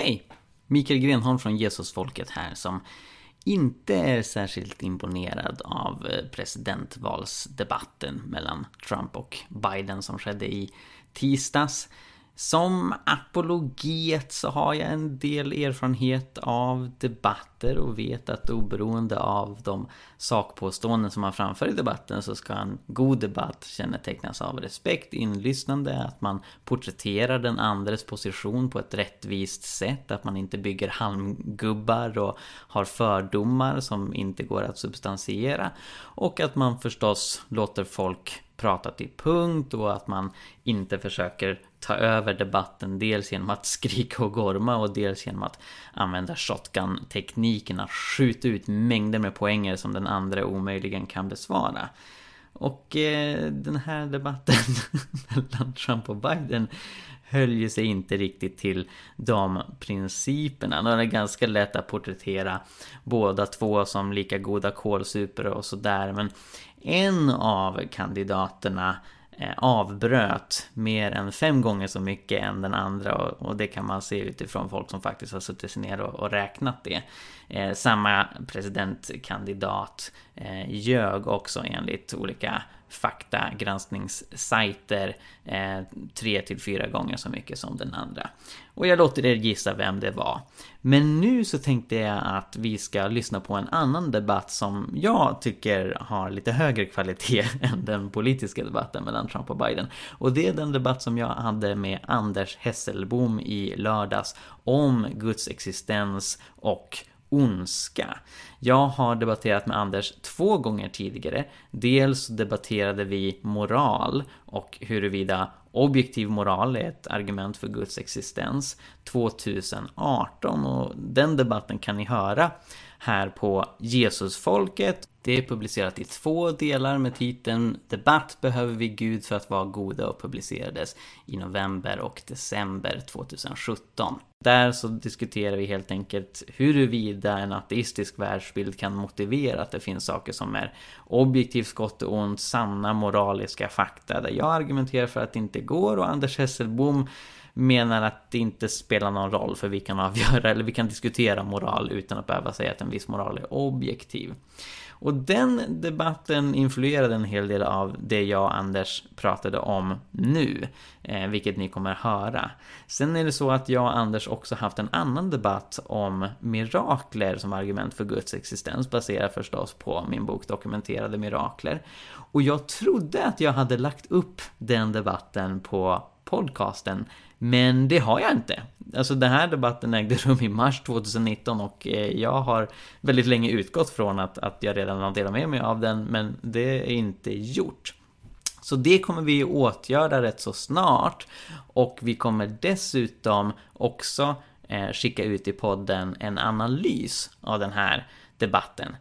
Hej! Mikael Grenholm från Jesusfolket här, som inte är särskilt imponerad av presidentvalsdebatten mellan Trump och Biden som skedde i tisdags. Som apologet så har jag en del erfarenhet av debatter och vet att oberoende av de sakpåståenden som man framför i debatten så ska en god debatt kännetecknas av respekt, inlyssnande, att man porträtterar den andres position på ett rättvist sätt, att man inte bygger halmgubbar och har fördomar som inte går att substansiera, och att man förstås låter folk prata till punkt och att man inte försöker ta över debatten dels genom att skrika och gorma och dels genom att använda shotgun-tekniken, att skjuta ut mängder med poänger som den andra omöjligen kan besvara. Och den här debatten mellan Trump och Biden höll ju sig inte riktigt till de principerna. Det är ganska lätt att porträttera båda två som lika goda kålsupare och sådär, men en av kandidaterna avbröt mer än 5 gånger så mycket än den andra, och det kan man se utifrån folk som faktiskt har suttit sig ner och räknat det. Samma presidentkandidat ljög också enligt olika faktagranskningssajter 3 till 4 gånger så mycket som den andra. Och jag låter er gissa vem det var. Men nu så tänkte jag att vi ska lyssna på en annan debatt som jag tycker har lite högre kvalitet än den politiska debatten mellan Trump och Biden. Och det är den debatt som jag hade med Anders Hesselbom i lördags om Guds existens och ondska. Jag har debatterat med Anders 2 gånger tidigare. Dels debatterade vi moral och huruvida objektiv moral är ett argument för Guds existens 2018, och den debatten kan ni höra här på Jesusfolket. Det är publicerat i 2 delar med titeln Debatt behöver vi Gud för att vara goda, och publicerades i november och december 2017. Där så diskuterar vi helt enkelt huruvida en ateistisk världsbild kan motivera att det finns saker som är objektivt gott och ont, sanna moraliska fakta, där jag argumenterar för att det inte går och Anders Hesselbom menar att det inte spelar någon roll, för vi kan avgöra eller vi kan diskutera moral utan att behöva säga att en viss moral är objektiv. Och den debatten influerade en hel del av det jag och Anders pratade om nu, vilket ni kommer höra. Sen är det så att jag och Anders också haft en annan debatt om mirakler som argument för Guds existens, baserat förstås på min bok Dokumenterade mirakler. Och jag trodde att jag hade lagt upp den debatten på podcasten, men det har jag inte. Alltså den här debatten ägde rum i mars 2019 och jag har väldigt länge utgått från att jag redan har delat med mig av den, men det är inte gjort. Så det kommer vi åtgärda rätt så snart, och vi kommer dessutom också skicka ut i podden en analys av den här debatten.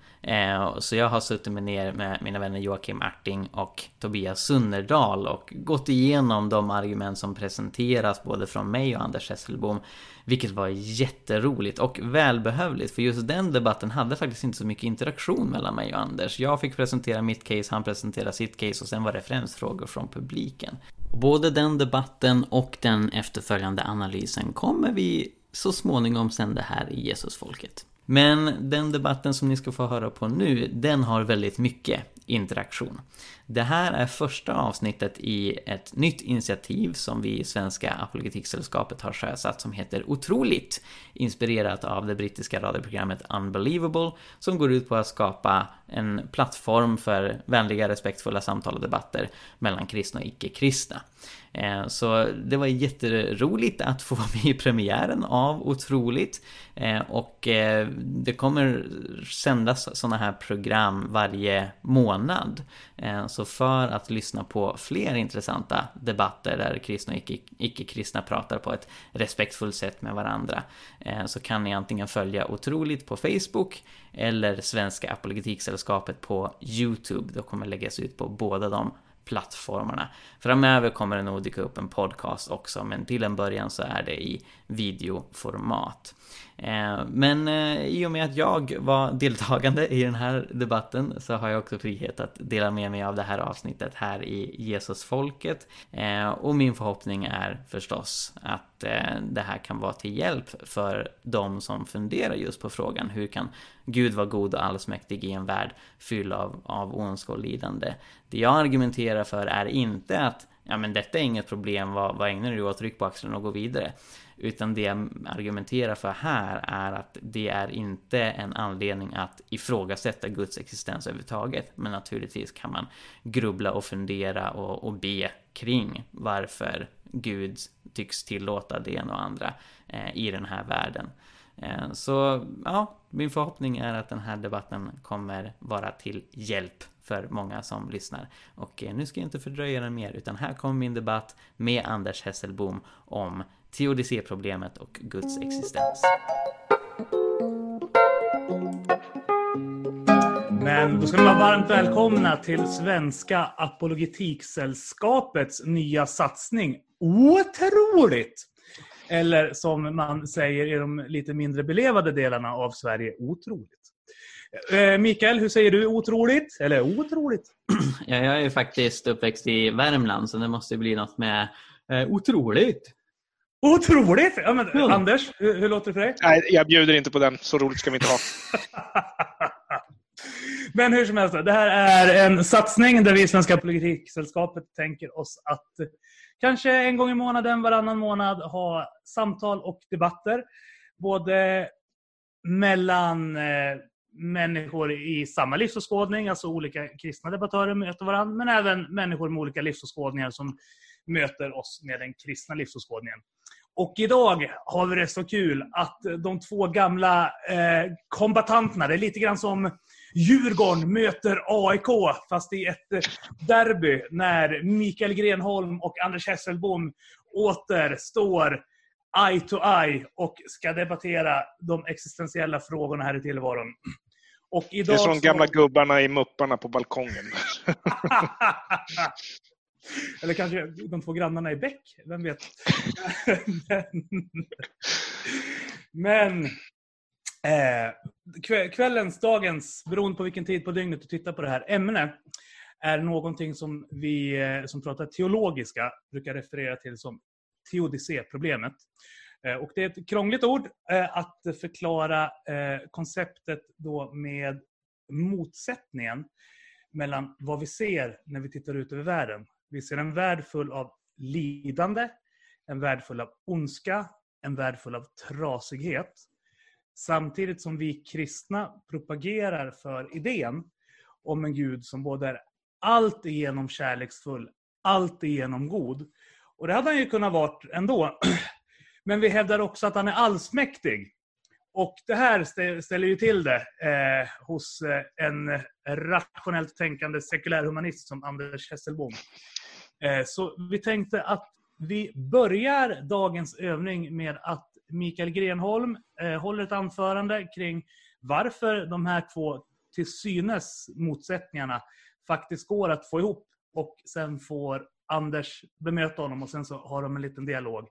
Så jag har suttit mig ner med mina vänner Joakim Arting och Tobias Sunnerdahl och gått igenom de argument som presenteras både från mig och Anders Hesselbom, vilket var jätteroligt och välbehövligt, för just den debatten hade faktiskt inte så mycket interaktion mellan mig och Anders. Jag fick presentera mitt case, han presenterade sitt case, och sen var det referensfrågor från publiken. Både den debatten och den efterföljande analysen kommer vi så småningom sända här i Jesusfolket. Men den debatten som ni ska få höra på nu, den har väldigt mycket interaktion. Det här är första avsnittet i ett nytt initiativ som vi i Svenska Apologetik-sällskapet har sjösatt, som heter Otroligt, inspirerat av det brittiska radioprogrammet Unbelievable, som går ut på att skapa en plattform för vänliga, respektfulla samtal och debatter mellan kristna och icke-kristna. Så det var jätteroligt att få vara med i premiären av Otroligt, och det kommer sändas sådana här program varje månad. Så för att lyssna på fler intressanta debatter där kristna och icke-kristna pratar på ett respektfullt sätt med varandra, så kan ni antingen följa Otroligt på Facebook eller Svenska Apologetiksällskapet på YouTube. Det kommer läggas ut på båda de plattformarna. Framöver kommer det nog dyka upp en podcast också, men till en början så är det i videoformat. Men i och med att jag var deltagande i den här debatten så har jag också frihet att dela med mig av det här avsnittet här i Jesusfolket. Och min förhoppning är förstås att att det här kan vara till hjälp för de som funderar just på frågan hur kan Gud vara god och allsmäktig i en värld fylld av ondska och lidande. Det jag argumenterar för är inte att ja, men detta är inget problem, vad ägnar du åt, tryck på axeln och gå vidare. Utan det jag argumenterar för här är att det är inte en anledning att ifrågasätta Guds existens överhuvudtaget. Men naturligtvis kan man grubbla och fundera och be kring varför Gud tycks tillåta det ena och andra i den här världen. Så ja, min förhoppning är att den här debatten kommer vara till hjälp för många som lyssnar. Och nu ska jag inte fördröja den mer, utan här kommer min debatt med Anders Hesselbom om teodicéproblemet och Guds existens. Men då ska ni vara varmt välkomna till Svenska Apologetik-sällskapets nya satsning Otroligt! Eller som man säger i de lite mindre belevade delarna av Sverige, otroligt. Mikael, hur säger du? Otroligt? Eller otroligt? Ja, jag är ju faktiskt uppväxt i Värmland, så det måste bli något med otroligt. Otroligt! Ja, men, ja. Anders, hur låter det för dig? Nej, jag bjuder inte på den. Så roligt ska vi inte ha. Men hur som helst, det här är en satsning där vi i Svenska Apologetik-sällskapet tänker oss att kanske en gång i månaden, varannan månad, ha samtal och debatter. Både mellan människor i samma livsåskådning, alltså olika kristna debattörer möter varandra, men även människor med olika livsåskådningar som möter oss med den kristna livsåskådningen. Och idag har vi det så kul att de två gamla kombatanterna, det är lite grann som Djurgården möter AIK fast i ett derby när Mikael Grenholm och Anders Hesselbom åter står eye to eye och ska debattera de existentiella frågorna här i tillvaron. Och idag det är som de gamla gubbarna i Mupparna på balkongen. Eller kanske de två grannarna i bäck, vem vet. Men kvällens, dagens, beroende på vilken tid på dygnet du tittar på det här ämnet, är någonting som vi som pratar teologiska brukar referera till som teodicéproblemet. Och det är ett krångligt ord att förklara konceptet då med motsättningen mellan vad vi ser när vi tittar ut över världen. Vi ser en värld full av lidande, en värld full av ondska, en värld full av trasighet. Samtidigt som vi kristna propagerar för idén om en Gud som både är alltigenom kärleksfull, alltigenom god. Och det hade han ju kunnat vara ändå. Men vi hävdar också att han är allsmäktig. Och det här ställer ju till det hos en rationellt tänkande sekulärhumanist som Anders Hesselbom. Så vi tänkte att vi börjar dagens övning med att Mikael Grenholm håller ett anförande kring varför de här två till synes motsättningarna faktiskt går att få ihop. Och sen får Anders bemöta honom och sen så har de en liten dialog.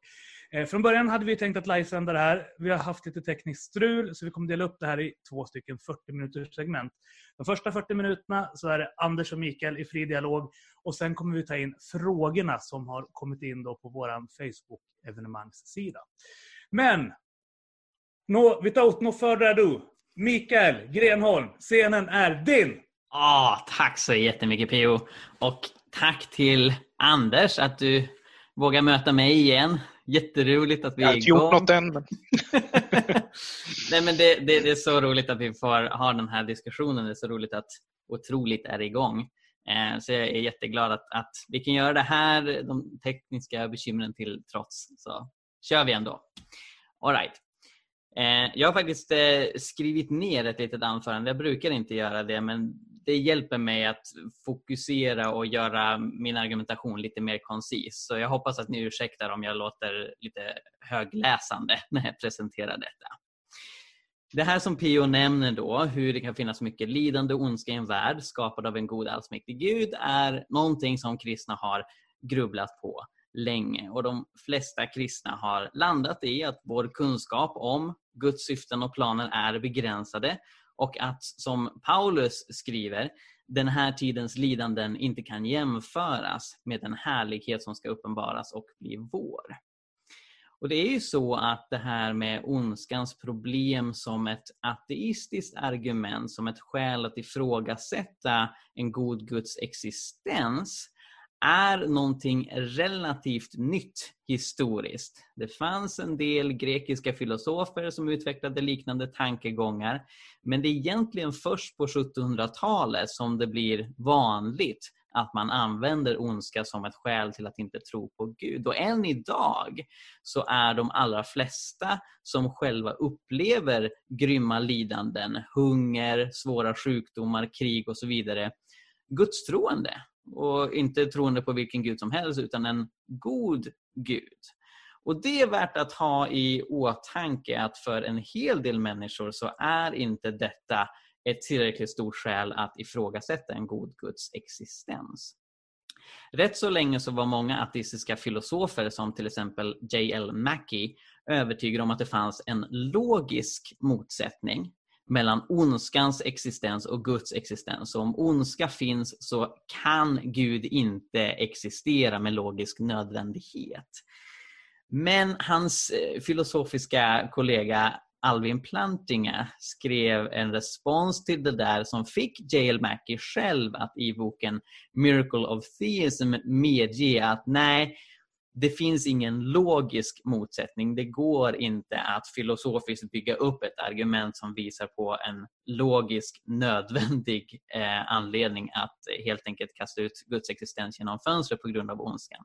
Från början hade vi tänkt att livesända det här. Vi har haft lite tekniskt strul så vi kommer dela upp det här i två stycken 40-minuters segment. De första 40 minuterna så är det Anders och Mikael i fri dialog och sen kommer vi ta in frågorna som har kommit in då på vår Facebook-evenemangssida. Men, without no further ado, Mikael Grenholm, scenen är din! Tack så jättemycket P.O. Och tack till Anders att du vågar möta mig igen. Jätteroligt att vi är igång. Jag har gjort något än. Nej, men det är så roligt att vi får ha den här diskussionen. Det är så roligt att Otroligt är igång. Så jag är jätteglad att vi kan göra det här, de tekniska bekymren till trots. Så kör vi ändå. All right. Jag har faktiskt skrivit ner ett litet anförande. Jag brukar inte göra det, men det hjälper mig att fokusera och göra min argumentation lite mer koncis. Så jag hoppas att ni ursäktar om jag låter lite högläsande när jag presenterar detta. Det här som P.O. nämner då, hur det kan finnas mycket lidande och ondska i en värld skapad av en god allsmäktig Gud, är någonting som kristna har grubblat på länge. Och de flesta kristna har landat i att vår kunskap om Guds syften och planer är begränsade. Och att, som Paulus skriver, den här tidens lidanden inte kan jämföras med den härlighet som ska uppenbaras och bli vår. Och det är ju så att det här med ondskans problem som ett ateistiskt argument, som ett skäl att ifrågasätta en god Guds existens, är någonting relativt nytt historiskt. Det fanns en del grekiska filosofer som utvecklade liknande tankegångar, men det är egentligen först på 1700-talet som det blir vanligt att man använder ondska som ett skäl till att inte tro på Gud. Och än idag så är de allra flesta som själva upplever grymma lidanden, hunger, svåra sjukdomar, krig och så vidare, gudstroende. Och inte troende på vilken Gud som helst, utan en god Gud. Och det är värt att ha i åtanke att för en hel del människor så är inte detta ett tillräckligt stort skäl att ifrågasätta en god Guds existens. Rätt så länge så var många ateistiska filosofer, som till exempel J.L. Mackie, övertygade om att det fanns en logisk motsättning mellan ondskans existens och Guds existens. Så om ondska finns så kan Gud inte existera med logisk nödvändighet. Men hans filosofiska kollega Alvin Plantinga skrev en respons till det där som fick J.L. Mackie själv att i boken Miracle of Theism medge att nej, det finns ingen logisk motsättning. Det går inte att filosofiskt bygga upp ett argument som visar på en logisk, nödvändig anledning att helt enkelt kasta ut Guds existens genom fönstret på grund av ondskan.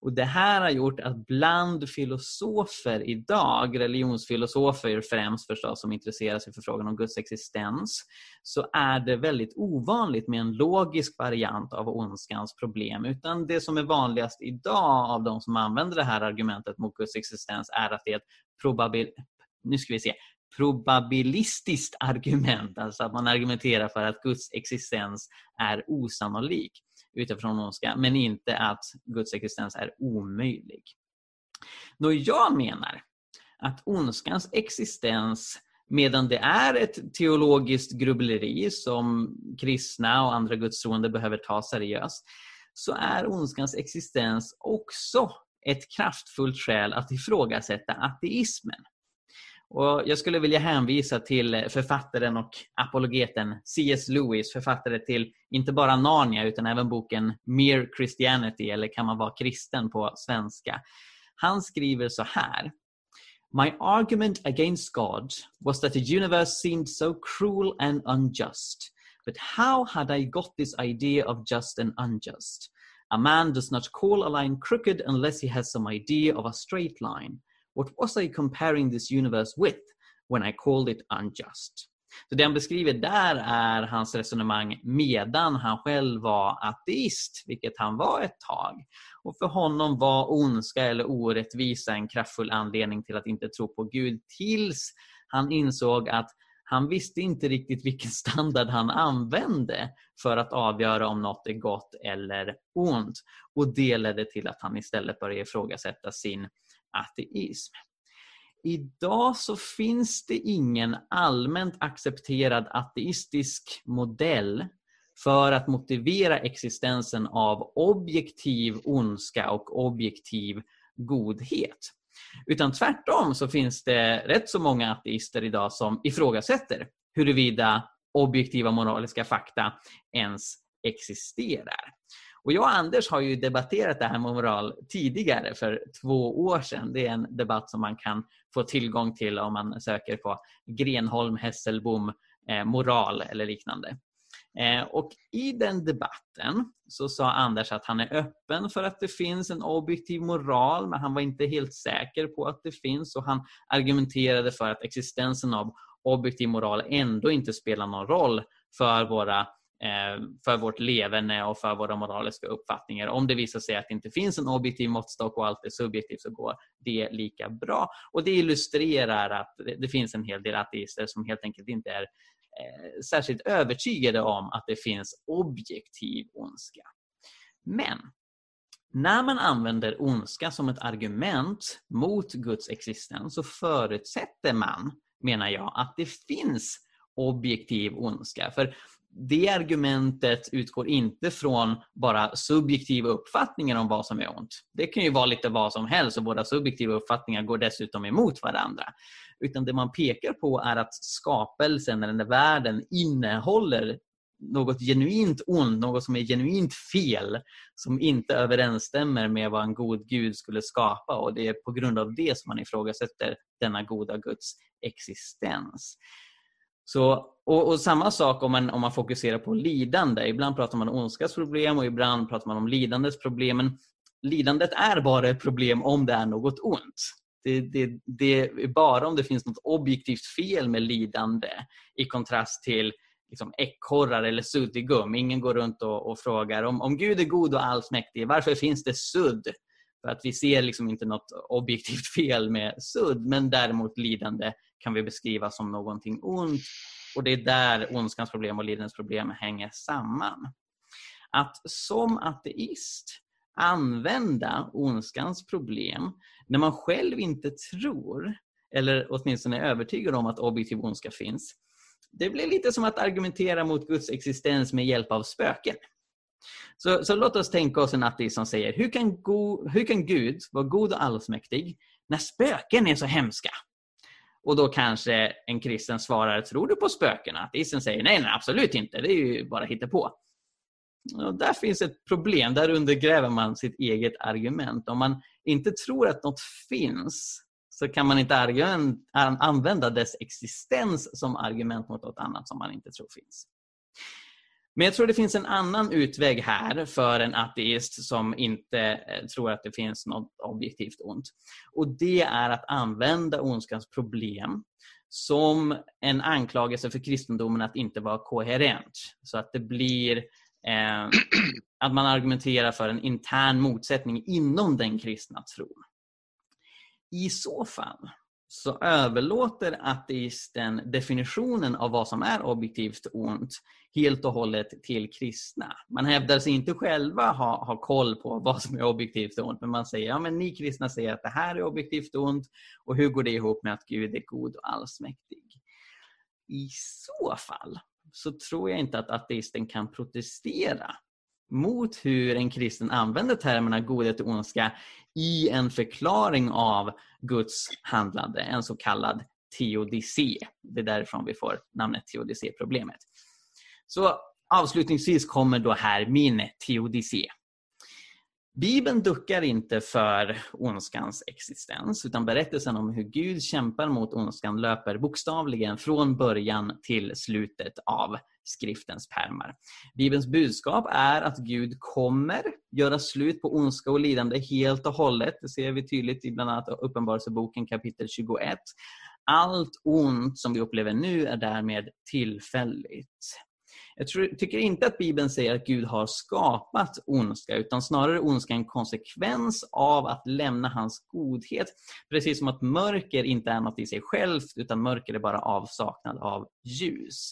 Och det här har gjort att bland filosofer idag, religionsfilosofer främst förstås som intresserar sig för frågan om Guds existens, så är det väldigt ovanligt med en logisk variant av ondskans problem. Utan det som är vanligast idag av de som använder det här argumentet mot Guds existens är att det är ett probabilistiskt argument. Alltså att man argumenterar för att Guds existens är osannolik utifrån ondska, men inte att Guds existens är omöjlig. Då jag menar att ondskans existens, medan det är ett teologiskt grubbleri som kristna och andra gudstroende behöver ta seriöst, så är ondskans existens också ett kraftfullt skäl att ifrågasätta ateismen. Och jag skulle vilja hänvisa till författaren och apologeten C.S. Lewis, författare till inte bara Narnia utan även boken Mere Christianity, eller Kan man vara kristen på svenska. Han skriver så här: My argument against God was that the universe seemed so cruel and unjust. But how had I got this idea of just and unjust? A man does not call a line crooked unless he has some idea of a straight line. What was I comparing this universe with when I called it unjust? Så det han beskriver där är hans resonemang medan han själv var ateist, vilket han var ett tag. Och för honom var ondska eller orättvisa en kraftfull anledning till att inte tro på Gud, tills han insåg att han visste inte riktigt vilken standard han använde för att avgöra om något är gott eller ont. Och det ledde till att han istället började ifrågasätta sin ateism. Idag så finns det ingen allmänt accepterad ateistisk modell för att motivera existensen av objektiv ondska och objektiv godhet. Utan tvärtom så finns det rätt så många ateister idag som ifrågasätter huruvida objektiva moraliska fakta ens existerar. Och jag och Anders har ju debatterat det här med moral tidigare för 2 år sedan. Det är en debatt som man kan få tillgång till om man söker på Grenholm, Hesselbom, moral eller liknande. Och i den debatten så sa Anders att han är öppen för att det finns en objektiv moral, men han var inte helt säker på att det finns, och han argumenterade för att existensen av objektiv moral ändå inte spelar någon roll för vårt leverne och för våra moraliska uppfattningar. Om det visar sig att det inte finns en objektiv måttstock och allt är subjektivt, så går det lika bra. Och det illustrerar att det finns en hel del ateister som helt enkelt inte är särskilt övertygade om att det finns objektiv ondska. Men när man använder ondska som ett argument mot Guds existens så förutsätter man, menar jag, att det finns objektiv ondska. För det argumentet utgår inte från bara subjektiva uppfattningar om vad som är ont. Det kan ju vara lite vad som helst och våra subjektiva uppfattningar går dessutom emot varandra. Utan det man pekar på är att skapelsen eller den där världen innehåller något genuint ont, något som är genuint fel, som inte överensstämmer med vad en god Gud skulle skapa, och det är på grund av det som man ifrågasätter denna goda Guds existens. Så, och samma sak om man fokuserar på lidande. Ibland pratar man om ondskas problem och ibland pratar man om lidandets problem. Men lidandet är bara ett problem om det är något ont. Det är bara om det finns något objektivt fel med lidande, i kontrast till liksom ekorrar eller sudd i gum. Ingen går runt och frågar om Gud är god och allsmäktig, varför finns det sudd? För att vi ser liksom inte något objektivt fel med sudd, men däremot lidande kan vi beskriva som någonting ont. Och det är där ondskans problem och lidandets problem hänger samman. Att som ateist använda ondskans problem när man själv inte tror, eller åtminstone är övertygad om att objektiv ondska finns, det blir lite som att argumentera mot Guds existens med hjälp av spöken. Så låt oss tänka oss en ateist som säger: hur kan Gud vara god och allsmäktig när spöken är så hemska? Och då kanske en kristen svarar: tror du på spöken? Ateisten säger: nej, absolut inte, det är ju bara hittepå. Och där finns ett problem, där undergräver man sitt eget argument. Om man inte tror att något finns, så kan man inte använda dess existens som argument mot något annat som man inte tror finns. Men jag tror det finns en annan utväg här för en ateist som inte tror att det finns något objektivt ont. Och det är att använda ondskans problem som en anklagelse för kristendomen att inte vara koherent. Så att det blir att man argumenterar för en intern motsättning inom den kristna tron. I så fall så överlåter ateisten definitionen av vad som är objektivt ont helt och hållet till kristna. Man hävdar sig inte själva ha koll på vad som är objektivt ont, men man säger: ja, men ni kristna säger att det här är objektivt ont, och hur går det ihop med att Gud är god och allsmäktig? I så fall så tror jag inte att ateisten kan protestera mot hur en kristen använder termerna godhet och ondska i en förklaring av Guds handlande, en så kallad teodicé. Det är därifrån vi får namnet teodicé-problemet. Så avslutningsvis kommer då här min teodicé. Bibeln duckar inte för ondskans existens, utan berättelsen om hur Gud kämpar mot ondskan löper bokstavligen från början till slutet av skriftens pärmar. Bibelns budskap är att Gud kommer göra slut på ondska och lidande helt och hållet. Det ser vi tydligt i bland annat Uppenbarelseboken kapitel 21. Allt ont som vi upplever nu är därmed tillfälligt. Jag tycker inte att Bibeln säger att Gud har skapat ondska, utan snarare ondska är en konsekvens av att lämna hans godhet. Precis som att mörker inte är något i sig självt, utan mörker är bara avsaknad av ljus.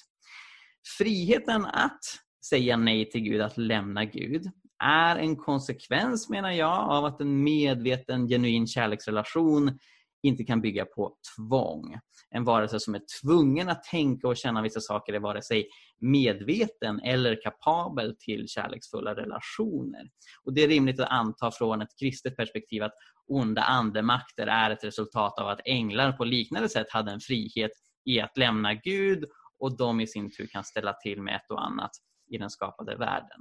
Friheten att säga nej till Gud, att lämna Gud, är en konsekvens, menar jag, av att en medveten, genuin kärleksrelation inte kan bygga på tvång. En varelse som är tvungen att tänka och känna vissa saker är vare sig medveten eller kapabel till kärleksfulla relationer. Och det är rimligt att anta från ett kristet perspektiv att onda andemakter är ett resultat av att änglar på liknande sätt hade en frihet i att lämna Gud, och de i sin tur kan ställa till med ett och annat i den skapade världen.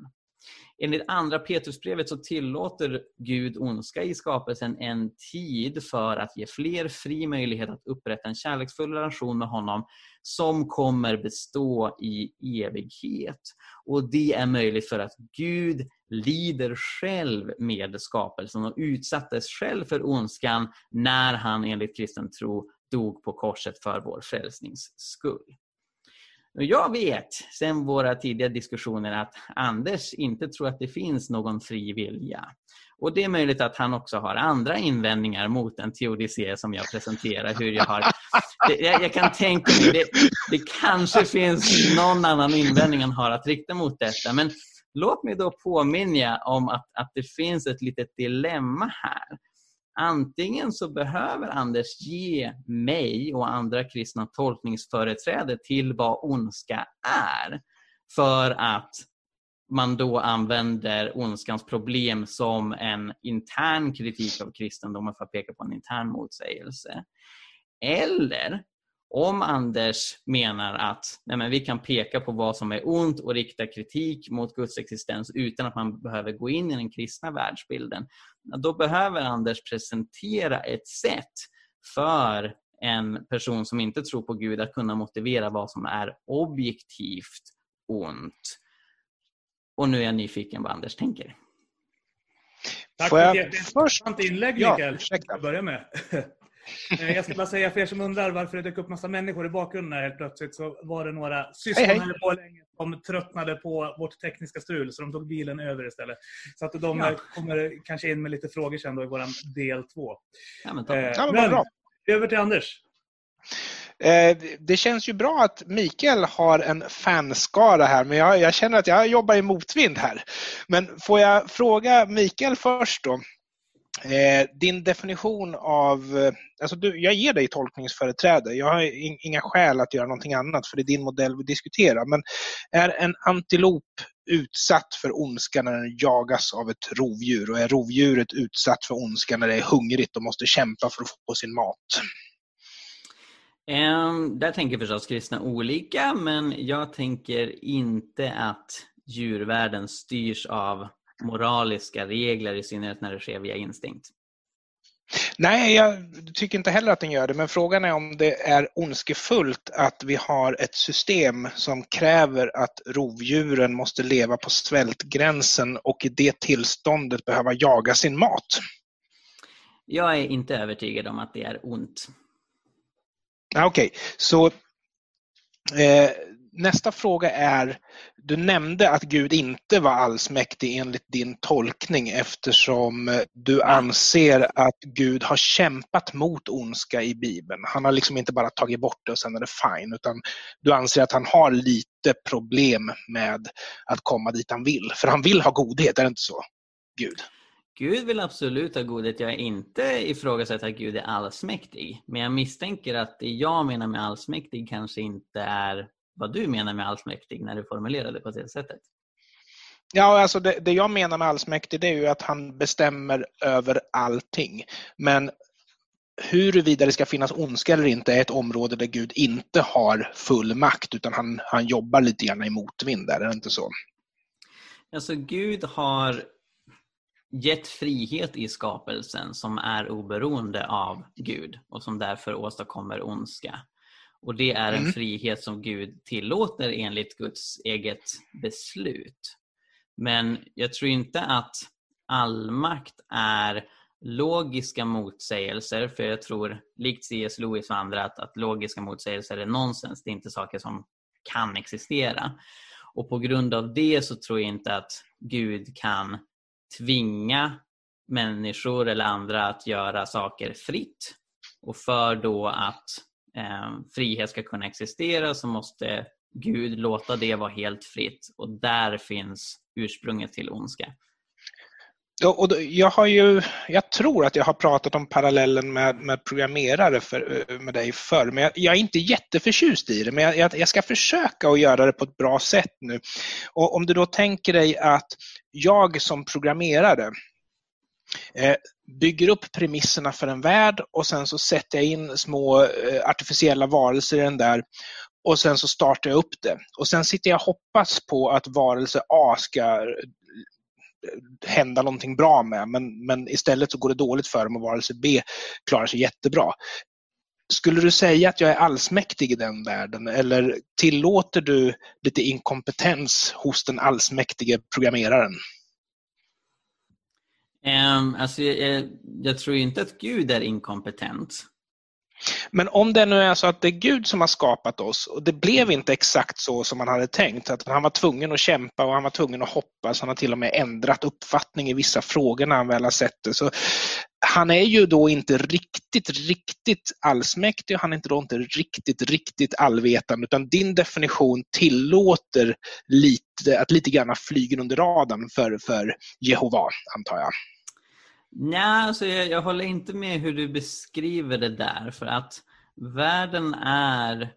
Enligt andra Petrusbrevet så tillåter Gud ondska i skapelsen en tid för att ge fler fri möjlighet att upprätta en kärleksfull relation med honom som kommer bestå i evighet. Och det är möjligt för att Gud lider själv med skapelsen och utsattes själv för ondskan när han enligt kristen tro dog på korset för vår frälsnings skull. Jag vet sedan våra tidiga diskussioner att Anders inte tror att det finns någon fri vilja. Och det är möjligt att han också har andra invändningar mot en teodicé som jag presenterar. Jag kan tänka mig, det kanske finns någon annan invändning han har att rikta mot detta. Men låt mig då påminna om att det finns ett litet dilemma här. Antingen så behöver Anders ge mig och andra kristna tolkningsföreträde till vad ondska är för att man då använder ondskans problem som en intern kritik av kristendomen för att peka på en intern motsägelse. Eller om Anders menar att nej men vi kan peka på vad som är ont och rikta kritik mot Guds existens utan att man behöver gå in i den kristna världsbilden, då behöver Anders presentera ett sätt för en person som inte tror på Gud att kunna motivera vad som är objektivt ont. Och nu är jag nyfiken vad Anders tänker. Tack för det. Det är ett intressant inlägg, Mikael. Jag börjar med. Jag ska bara säga för er som undrar varför det dök upp massa människor i bakgrunden här helt plötsligt, så var det några syskon på länge som tröttnade på vårt tekniska strul, så de tog bilen över istället. Så att de kommer kanske in med lite frågor sen då i våran del 2. Ja, men bra. Över till Anders. Det känns ju bra att Mikael har en fanskara här, men jag känner att jag jobbar i motvind här. Men får jag fråga Mikael först då? Din definition av, alltså jag ger dig tolkningsföreträde. Jag har inga skäl att göra någonting annat, för det är din modell vi diskuterar. Men är en antilop utsatt för ondska när den jagas av ett rovdjur? Och är rovdjuret utsatt för ondska när det är hungrigt och måste kämpa för att få sin mat? Där tänker förstås kristna olika, men jag tänker inte att djurvärlden styrs av moraliska regler, i synnerhet när det sker via instinkt. Nej, jag tycker inte heller att den gör det, men frågan är om det är ondskefullt att vi har ett system som kräver att rovdjuren måste leva på svältgränsen och i det tillståndet behöva jaga sin mat. Jag är inte övertygad om att det är ont. Okej, så nästa fråga är, du nämnde att Gud inte var allsmäktig enligt din tolkning, eftersom du anser att Gud har kämpat mot ondska i Bibeln. Han har liksom inte bara tagit bort det och sen är det fine, utan du anser att han har lite problem med att komma dit han vill. För han vill ha godhet, är det inte så, Gud? Gud vill absolut ha godhet. Jag är inte ifrågasatt att Gud är allsmäktig. Men jag misstänker att det jag menar med allsmäktig kanske inte är vad du menar med allsmäktig när du formulerade på det sättet. Ja, alltså det jag menar med allsmäktig, det är ju att han bestämmer över allting. Men huruvida det ska finnas ondska eller inte är ett område där Gud inte har full makt, utan han jobbar lite grann i motvind där, är det inte så? Alltså Gud har gett frihet i skapelsen som är oberoende av Gud och som därför åstadkommer ondska. Och det är en frihet som Gud tillåter enligt Guds eget beslut. Men jag tror inte att allmakt är logiska motsägelser, för jag tror, likt C.S. Lewis och andra, att logiska motsägelser är nonsens. Det är inte saker som kan existera. Och på grund av det så tror jag inte att Gud kan tvinga människor eller andra att göra saker fritt. Och för då att frihet ska kunna existera så måste Gud låta det vara helt fritt, och där finns ursprunget till ondska. Och jag tror att jag har pratat om parallellen med programmerare med dig förr, men jag är inte jätteförtjust i det, men jag ska försöka att göra det på ett bra sätt nu. Och om du då tänker dig att jag som programmerare bygger upp premisserna för en värld, och sen så sätter jag in små artificiella varelser i den där, och sen så startar jag upp det, och sen sitter jag och hoppas på att varelse A ska hända någonting bra med, men istället så går det dåligt för dem och varelse B klarar sig jättebra. Skulle du säga att jag är allsmäktig i den världen, eller tillåter du lite inkompetens hos den allsmäktige programmeraren? Alltså, jag tror inte att Gud är inkompetent. Men om det nu är så att det är Gud som har skapat oss och det blev inte exakt så som man hade tänkt, att han var tvungen att kämpa och han var tvungen att hoppa, så han har till och med ändrat uppfattning i vissa frågor när han väl har sett det, så han är ju då inte riktigt allsmäktig, och han är inte riktigt allvetande, utan din definition tillåter lite grann flyger under radarn för Jehova, antar jag. Nej, alltså jag håller inte med hur du beskriver det där, för att världen är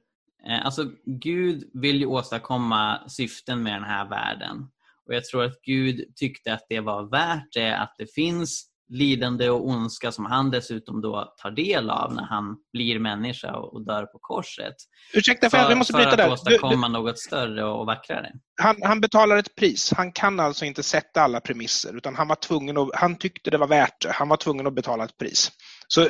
Alltså Gud vill ju åstadkomma syften med den här världen. Och jag tror att Gud tyckte att det var värt det, att det finns lidande och ondska som han dessutom då tar del av när han blir människa och dör på korset. Ursäkta, för jag måste bryta där. För att åstadkomma något större och vackrare. Han betalar ett pris. Han kan alltså inte sätta alla premisser, utan han var tvungen att, han tyckte det var värt det. Han var tvungen att betala ett pris. Så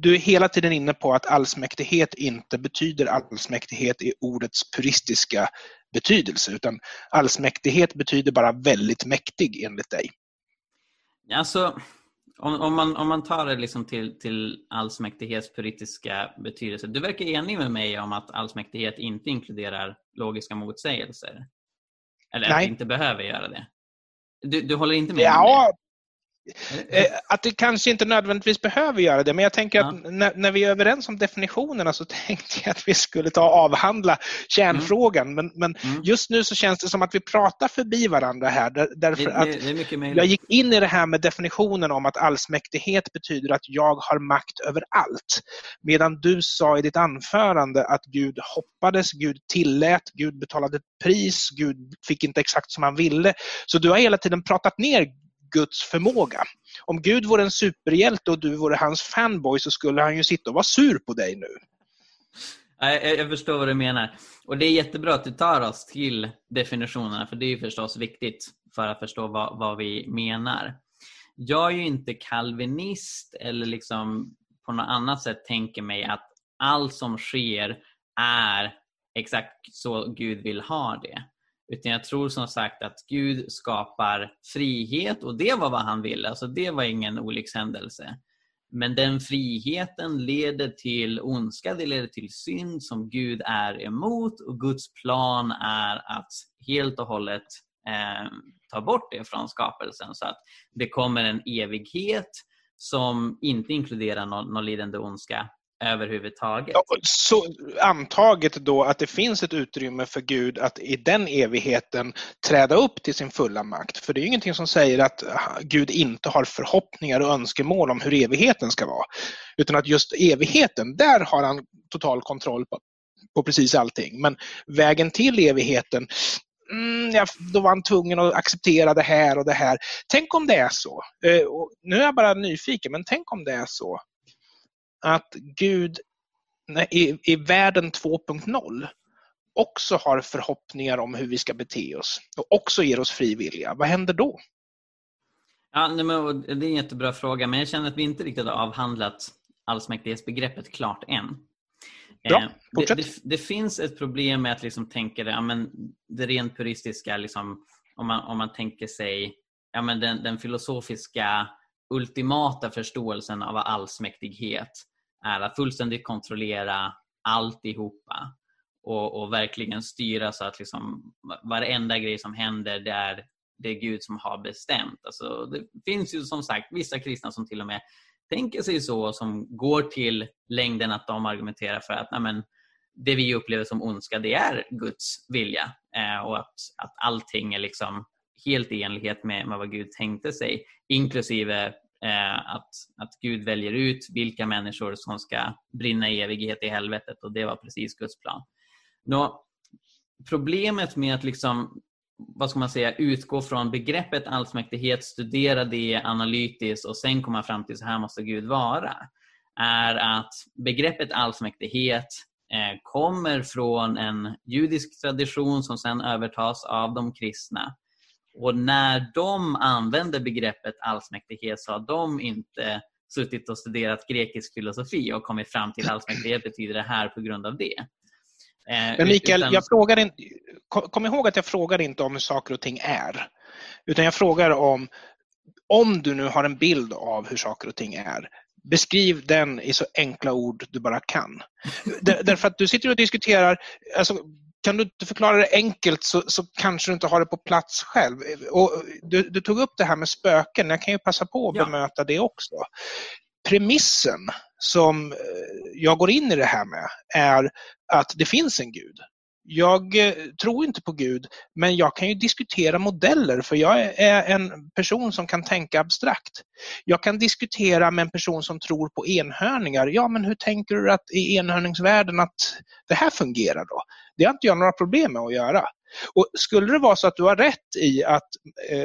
du är hela tiden inne på att allsmäktighet inte betyder allsmäktighet i ordets puristiska betydelse, utan allsmäktighet betyder bara väldigt mäktig enligt dig. Alltså, om man tar det liksom till allsmäktighetspuritiska betydelse. Du verkar enig med mig om att allsmäktighet inte inkluderar logiska motsägelser. Eller nej, att det inte behöver göra det. Du håller inte med om det? Att det kanske inte nödvändigtvis behöver göra det, men jag tänker att när vi är överens om definitionerna så tänkte jag att vi skulle ta och avhandla kärnfrågan, men just nu så känns det som att vi pratar förbi varandra här, därför att jag gick in i det här med definitionen om att allsmäktighet betyder att jag har makt över allt, medan du sa i ditt anförande att Gud hoppades, Gud tillät, Gud betalade pris, Gud fick inte exakt som han ville, så du har hela tiden pratat ner Guds förmåga. Om Gud vore en superhjälte och du vore hans fanboy så skulle han ju sitta och vara sur på dig nu. Jag förstår vad du menar. Och det är jättebra att du tar oss till definitionerna, för det är ju förstås viktigt för att förstå vad vi menar. Jag är ju inte kalvinist eller liksom på något annat sätt tänker mig att allt som sker är exakt så Gud vill ha det. Utan jag tror som sagt att Gud skapar frihet, och det var vad han ville. Alltså det var ingen olyckshändelse. Men den friheten leder till ondska, det leder till synd som Gud är emot. Och Guds plan är att helt och hållet ta bort det från skapelsen. Så att det kommer en evighet som inte inkluderar någon lidande ondska överhuvudtaget. Ja, så antaget då att det finns ett utrymme för Gud att i den evigheten träda upp till sin fulla makt. För det är ju ingenting som säger att Gud inte har förhoppningar och önskemål om hur evigheten ska vara. Utan att just evigheten, där har han total kontroll på precis allting. Men vägen till evigheten, då var han tvungen att acceptera det här och det här. Tänk om det är så. Nu är jag bara nyfiken, men tänk om det är så att Gud i världen 2.0 också har förhoppningar om hur vi ska bete oss och också ger oss frivilliga. Vad händer då? Ja, men det är en jättebra fråga, men jag känner att vi inte riktigt har avhandlat allsmäktighetsbegreppet klart än. Ja, det finns ett problem med att liksom tänka det, ja, men det rent puristiska, liksom, om man tänker sig ja, men den filosofiska ultimata förståelsen av allsmäktighet är att fullständigt kontrollera alltihopa och verkligen styra så att liksom varenda grej som händer, det är Gud som har bestämt. Alltså, det finns ju som sagt vissa kristna som till och med tänker sig så, som går till längden att de argumenterar för att nej, men det vi upplever som ondska, det är Guds vilja och att allting är liksom helt i enlighet med vad Gud tänkte sig, inklusive att Gud väljer ut vilka människor som ska brinna i evighet i helvetet, och det var precis Guds plan. Nå, problemet med att liksom, vad ska man säga, utgå från begreppet allsmäktighet, studera det analytiskt och sen komma fram till så här måste Gud vara, är att begreppet allsmäktighet kommer från en judisk tradition som sen övertas av de kristna. Och när de använde begreppet allsmäktighet så har de inte suttit och studerat grekisk filosofi och kommit fram till allsmäktighet betyder det här på grund av det. Men Mikael, jag frågar inte, kom ihåg att jag frågar inte om hur saker och ting är. Utan jag frågar om du nu har en bild av hur saker och ting är. Beskriv den i så enkla ord du bara kan. Därför att du sitter och diskuterar, alltså, kan du inte förklara det enkelt så kanske du inte har det på plats själv. Och du tog upp det här med spöken. Jag kan ju passa på att bemöta det också. Premissen som jag går in i det här med är att det finns en Gud. Jag tror inte på Gud, men jag kan ju diskutera modeller, för jag är en person som kan tänka abstrakt. Jag kan diskutera med en person som tror på enhörningar. Ja, men hur tänker du att i enhörningsvärlden att det här fungerar då? Det har inte jag några problem med att göra. Och skulle det vara så att du har rätt i att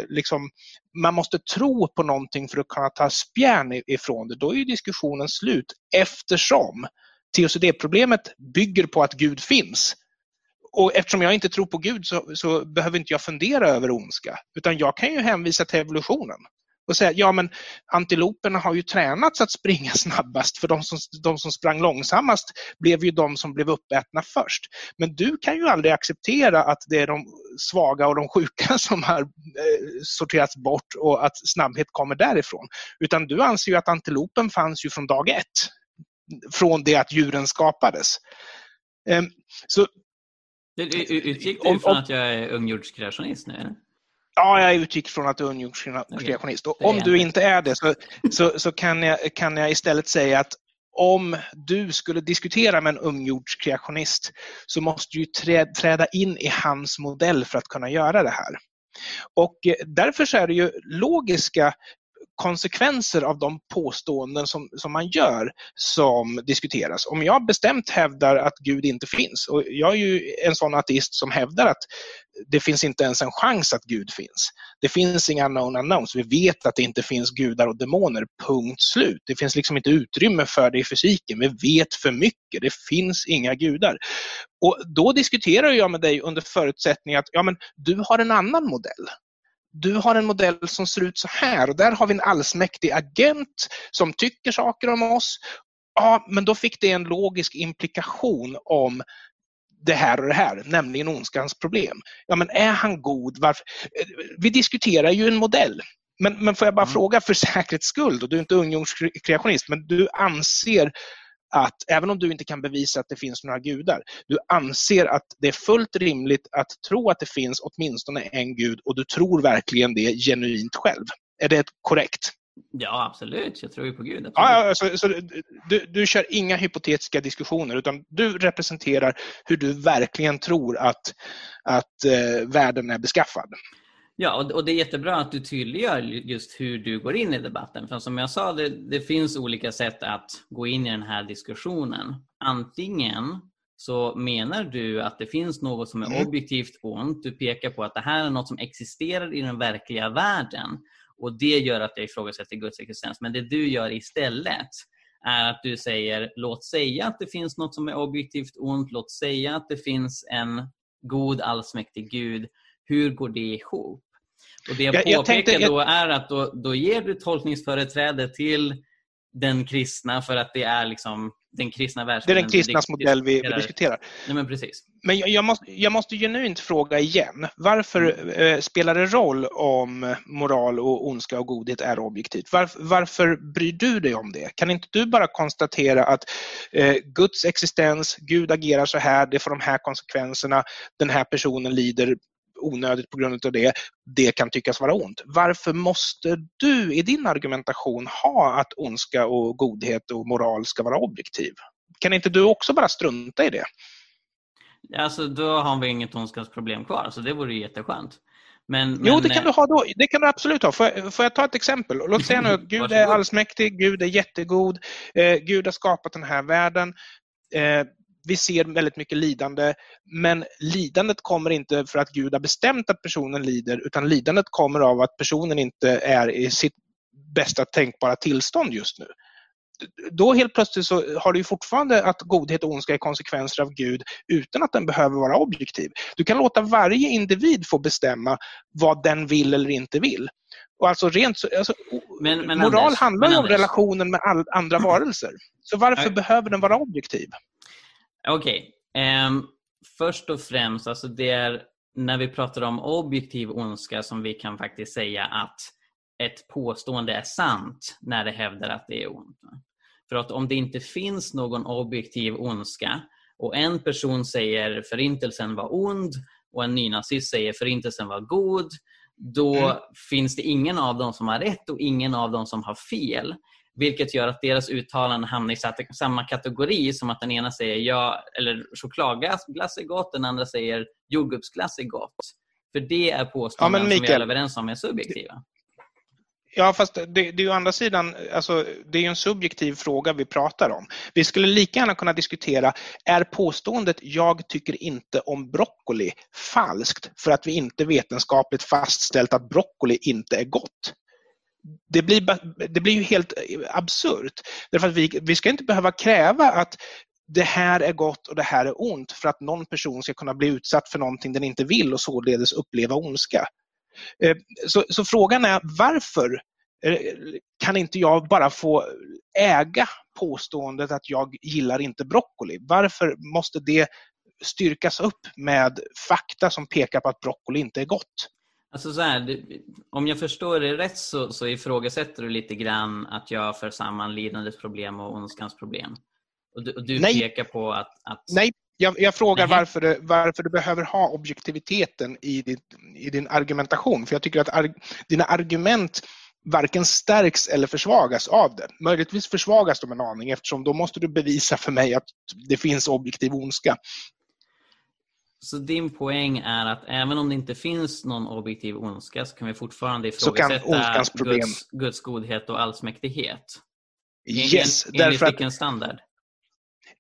liksom, man måste tro på någonting för att kunna ta spjärn ifrån det, då är ju diskussionen slut, eftersom teocd-problemet bygger på att Gud finns. Och eftersom jag inte tror på Gud så behöver inte jag fundera över ondska. Utan jag kan ju hänvisa till evolutionen. Och säga, ja men antiloperna har ju tränats att springa snabbast. För de som sprang långsammast blev ju de som blev uppätna först. Men du kan ju aldrig acceptera att det är de svaga och de sjuka som har sorterats bort. Och att snabbhet kommer därifrån. Utan du anser ju att antilopen fanns ju från dag ett. Från det att djuren skapades. Så... Utgick du från att jag är ungjordskreationist nu, eller? Ja, jag utgick från att du är ungjordskreationist. Och om du inte är det så kan jag istället säga att om du skulle diskutera med en ungjordskreationist så måste du träda in i hans modell för att kunna göra det här. Och därför så är det ju logiska konsekvenser av de påståenden som man gör som diskuteras. Om jag bestämt hävdar att Gud inte finns, och jag är ju en sån ateist som hävdar att det finns inte ens en chans att Gud finns. Det finns inga known unknowns. Vi vet att det inte finns gudar och demoner, punkt slut. Det finns liksom inte utrymme för det i fysiken. Vi vet för mycket. Det finns inga gudar. Och då diskuterar jag med dig under förutsättning att ja, men du har en annan modell. Du har en modell som ser ut så här, och där har vi en allsmäktig agent som tycker saker om oss. Ja, men då fick det en logisk implikation om det här och det här, nämligen ondskans problem. Ja, men är han god? Varför? Vi diskuterar ju en modell. Men får jag bara fråga för säkerhets skull, då? Du är inte ungjordskreationist, men du anser att, även om du inte kan bevisa att det finns några gudar, du anser att det är fullt rimligt att tro att det finns åtminstone en gud, och du tror verkligen det genuint själv. Är det korrekt? Ja, absolut. Jag tror ju på Gud. Absolut. Ja, så du kör inga hypotetiska diskussioner, utan du representerar hur du verkligen tror att världen är beskaffad. Ja, och det är jättebra att du tydliggör just hur du går in i debatten. För som jag sa, det finns olika sätt att gå in i den här diskussionen. Antingen så menar du att det finns något som är objektivt ont. Du pekar på att det här är något som existerar i den verkliga världen. Och det gör att jag ifrågasätter Guds existens. Men det du gör istället är att du säger, låt säga att det finns något som är objektivt ont. Låt säga att det finns en god, allsmäktig Gud. Hur går det ihop? Och det jag påpekar är att då ger du tolkningsföreträde till den kristna, för att det är liksom den kristna världsbilden. Det är den kristnas modell vi diskuterar. Nej, men precis. Men jag måste genuint fråga igen. Varför spelar det roll om moral och ondska och godhet är objektivt? Varför bryr du dig om det? Kan inte du bara konstatera att Guds existens, Gud agerar så här, det får de här konsekvenserna, den här personen lider onödigt på grund av det kan tyckas vara ont. Varför måste du i din argumentation ha att ondska och godhet och moral ska vara objektiv? Kan inte du också bara strunta i det? Alltså då har vi inget ondskans problem kvar, så det vore ju jätteskönt. Jo, det kan du ha då. Det kan du absolut ha. Får jag ta ett exempel? Låt säga nu att Gud är allsmäktig, Gud är jättegod, Gud har skapat den här världen. Vi ser väldigt mycket lidande, men lidandet kommer inte för att Gud har bestämt att personen lider, utan lidandet kommer av att personen inte är i sitt bästa tänkbara tillstånd just nu. Då helt plötsligt så har du ju fortfarande att godhet och ondska är konsekvenser av Gud utan att den behöver vara objektiv. Du kan låta varje individ få bestämma vad den vill eller inte vill. Och alltså moral handlar ju om relationen med andra varelser. Så varför behöver den vara objektiv? Okej, först och främst, alltså det är när vi pratar om objektiv ondska som vi kan faktiskt säga att ett påstående är sant när det hävdar att det är ont. För att om det inte finns någon objektiv ondska och en person säger förintelsen var ond och en nynazist säger förintelsen var god, då finns det ingen av dem som har rätt och ingen av dem som har fel. vilket gör att deras uttalanden hamnar i samma kategori som att den ena säger ja, eller chokladglass är gott, den andra säger jordgubbsglass är gott. För det är påståenden, ja, Mikael, som vi är överens om är subjektiva. Ja, fast det är ju andra sidan, alltså, det är ju en subjektiv fråga vi pratar om. Vi skulle lika gärna kunna diskutera, är påståendet jag tycker inte om broccoli falskt för att vi inte vetenskapligt fastställt att broccoli inte är gott? Det blir ju helt absurt. Därför att vi ska inte behöva kräva att det här är gott och det här är ont för att någon person ska kunna bli utsatt för någonting den inte vill och således uppleva ondska. Så frågan är, varför kan inte jag bara få äga påståendet att jag gillar inte broccoli? Varför måste det styrkas upp med fakta som pekar på att broccoli inte är gott? Alltså så här, om jag förstår det rätt så ifrågasätter du lite grann att jag för samman lidandets problem och ondskans problem. Och du pekar på att... Nej. Jag frågar varför du behöver ha objektiviteten i din argumentation. För jag tycker att dina argument varken stärks eller försvagas av det. Möjligtvis försvagas de en aning, eftersom då måste du bevisa för mig att det finns objektiv ondska. Så din poäng är att även om det inte finns någon objektiv ondska så kan vi fortfarande ifrågasätta Guds godhet och allsmäktighet. Yes, enligt vilken standard?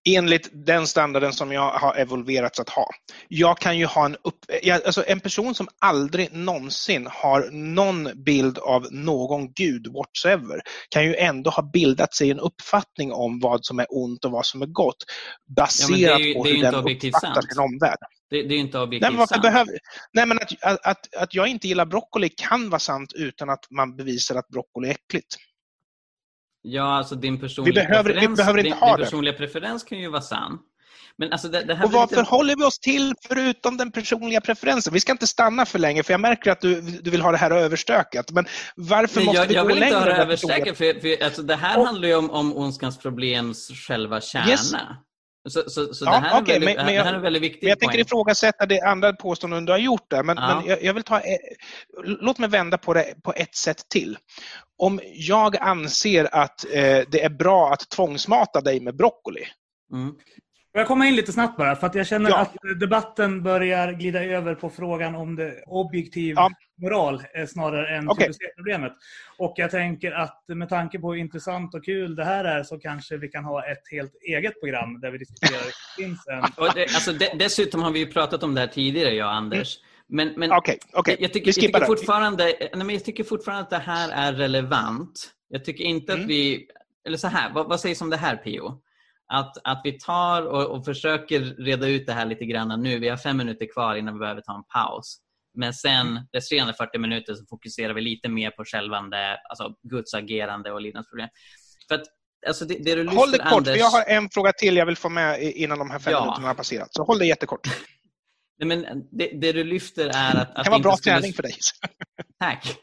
Enligt den standarden som jag har evolverats att ha. Jag kan ju ha en person som aldrig någonsin har någon bild av någon gud whatsoever kan ju ändå ha bildat sig en uppfattning om vad som är ont och vad som är gott baserat på hur den uppfattar sin omvärld. Det är inte objektivt sant. Nej, men att jag inte gillar broccoli kan vara sant utan att man bevisar att broccoli är äckligt. Ja, alltså din personliga preferens kan ju vara sann. Men alltså det här. Och varför håller vi oss till förutom den personliga preferensen? Vi ska inte stanna för länge, för jag märker att du vill ha det här överstökat. Men varför måste vi gå längre? Jag vill inte ha det överstökat, för alltså, det här handlar ju om ondskans problems själva kärna. Yes. Så det här är väldigt viktigt. Jag tänker ifrågasätta det andra påståenden du har gjort där. Men jag vill låt mig vända på det på ett sätt till. Om jag anser att det är bra att tvångsmata dig med broccoli. Mm. Jag kommer in lite snabbt bara, för att jag känner att debatten börjar glida över på frågan om det objektiv moral snarare än problemet. Och jag tänker att med tanke på hur intressant och kul det här är så kanske vi kan ha ett helt eget program där vi diskuterar dessutom har vi ju pratat om det här tidigare, jag och Anders. Men jag tycker fortfarande att det här är relevant. Jag tycker inte att vi... Eller så här, vad sägs om det här, Pio? Att vi tar och försöker reda ut det här lite grann nu. Vi har 5 minuter kvar innan vi behöver ta en paus. Men sen resterande 40 minuter så fokuserar vi lite mer på självande, alltså Guds agerande och lidandets problem. För att, alltså det du lyfter, håll det kort, Anders, för jag har en fråga till jag vill få med innan de här 5 minuterna har passerat. Så håll det jättekort. Nej, men det du lyfter är att... Det kan vara bra träning för dig. Tack.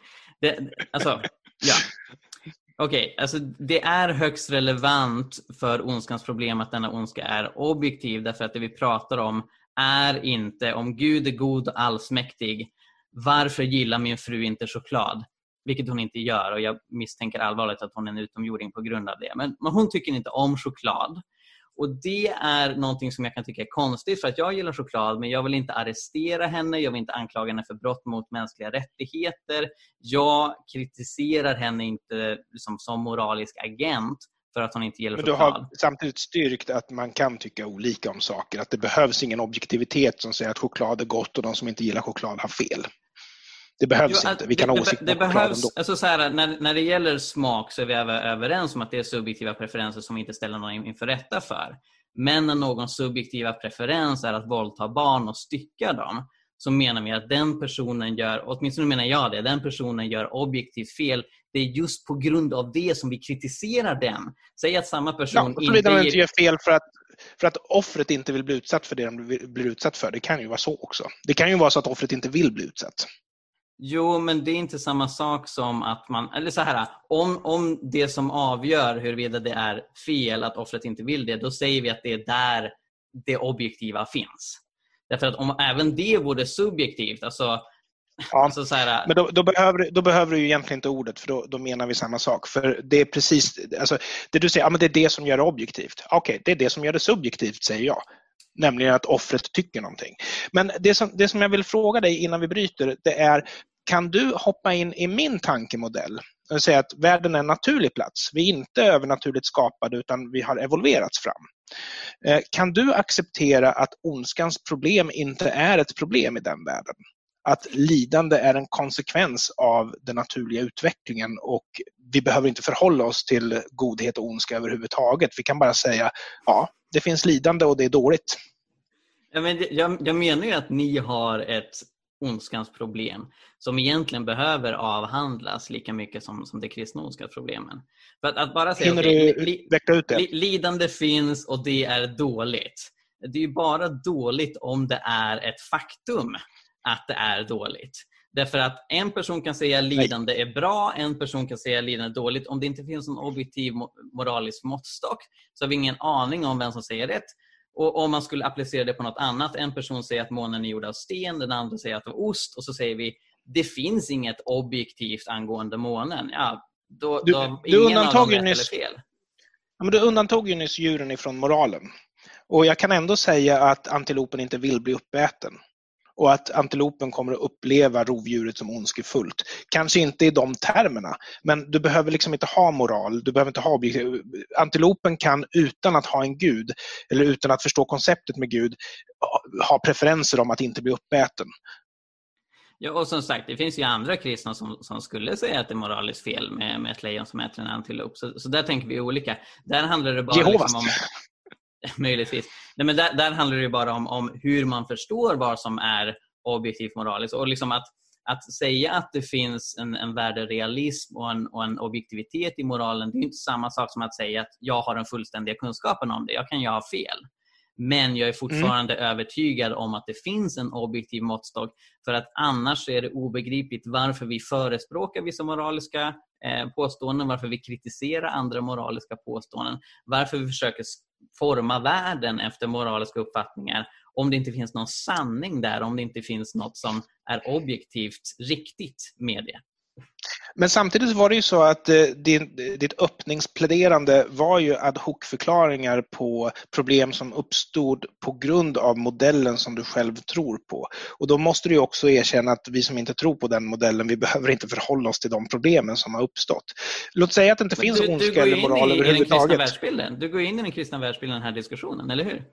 Okej, alltså det är högst relevant för ondskans problem att denna ondska är objektiv, därför att det vi pratar om är inte om Gud är god och allsmäktig. Varför gillar min fru inte choklad? Vilket hon inte gör, och jag misstänker allvarligt att hon är en utomjording på grund av det. Men hon tycker inte om choklad. Och det är någonting som jag kan tycka är konstigt, för att jag gillar choklad, men jag vill inte arrestera henne, jag vill inte anklaga henne för brott mot mänskliga rättigheter. Jag kritiserar henne inte som moralisk agent för att hon inte gillar choklad. Men du har samtidigt styrkt att man kan tycka olika om saker, att det behövs ingen objektivitet som säger att choklad är gott och de som inte gillar choklad har fel. Det behövs inte. Vi kan ha åsikter på choklad ändå. Alltså så här, när det gäller smak så är vi överens om att det är subjektiva preferenser som vi inte ställer någon inför rätta för. Men när någon subjektiva preferens är att våldta barn och stycka dem, så menar vi att den personen gör, åtminstone menar jag det, den personen gör objektivt fel. Det är just på grund av det som vi kritiserar den. Säg att samma person inte gör fel för att offret inte vill bli utsatt för det de blir utsatt för. Det kan ju vara så också. Det kan ju vara så att offret inte vill bli utsatt. Jo, men det är inte samma sak som att man... Eller så här, om det som avgör huruvida det är fel att offret inte vill det, då säger vi att det är där det objektiva finns. Därför att om även det vore subjektivt, alltså Ja. Alltså så här, men då behöver du ju egentligen inte ordet, för då menar vi samma sak. För det är precis, alltså, det du säger, ja, men det är det som gör det objektivt. Okej, det är det som gör det subjektivt, säger jag. Nämligen att offret tycker någonting. Men det som jag vill fråga dig innan vi bryter, det är, kan du hoppa in i min tankemodell och säga att världen är en naturlig plats? Vi är inte övernaturligt skapade, utan vi har evolverats fram. Kan du acceptera att ondskans problem inte är ett problem i den världen? Att lidande är en konsekvens av den naturliga utvecklingen, och vi behöver inte förhålla oss till godhet och ondska överhuvudtaget. Vi kan bara säga, ja, det finns lidande och det är dåligt. Jag menar ju att ni har ett ondskans problem som egentligen behöver avhandlas lika mycket som det kristna ondskans problemen. För att bara säga, lidande finns och det är dåligt. Det är ju bara dåligt om det är ett faktum att det är dåligt. Därför att en person kan säga lidande är bra, en person kan säga lidande är dåligt. Om det inte finns en objektiv moralisk måttstock, så har vi ingen aning om vem som säger rätt. Och om man skulle applicera det på något annat, en person säger att månen är gjord av sten, den andra säger att det var ost, och så säger vi, det finns inget objektivt angående månen. Ja, då ingen av dem rätt eller fel. Ja, men du undantog ju nyss djuren ifrån moralen. Och jag kan ändå säga att antilopen inte vill bli uppäten. Och att antilopen kommer att uppleva rovdjuret som ondskefullt. Kanske inte i de termerna, men du behöver liksom inte ha moral. Du behöver inte ha objektiv. Antilopen kan, utan att ha en gud, eller utan att förstå konceptet med gud, ha preferenser om att inte bli uppäten. Ja, och som sagt, det finns ju andra kristna som skulle säga att det är moraliskt fel med ett lejon som äter en antilop. Så där tänker vi olika. Där handlar det bara liksom om... Möjligtvis. Nej, men där handlar det ju bara om hur man förstår vad som är objektivt moraliskt. Och liksom att säga att det finns en värderealism och en objektivitet i moralen, det är ju inte samma sak som att säga att jag har den fullständiga kunskapen om det. Jag kan ju ha fel. Men jag är fortfarande övertygad om att det finns en objektiv måttstock. För att annars är det obegripligt varför vi förespråkar vissa moraliska påståenden, varför vi kritiserar andra moraliska påståenden, varför vi försöker forma världen efter moraliska uppfattningar, om det inte finns någon sanning där, om det inte finns något som är objektivt riktigt med det. Men samtidigt var det ju så att ditt öppningspläderande var ju ad hoc-förklaringar på problem som uppstod på grund av modellen som du själv tror på. Och då måste du ju också erkänna att vi som inte tror på den modellen, vi behöver inte förhålla oss till de problemen som har uppstått. Låt säga att det inte finns ondska eller moral överhuvudtaget. Du går in i den kristna världsbilden i den här diskussionen, eller hur?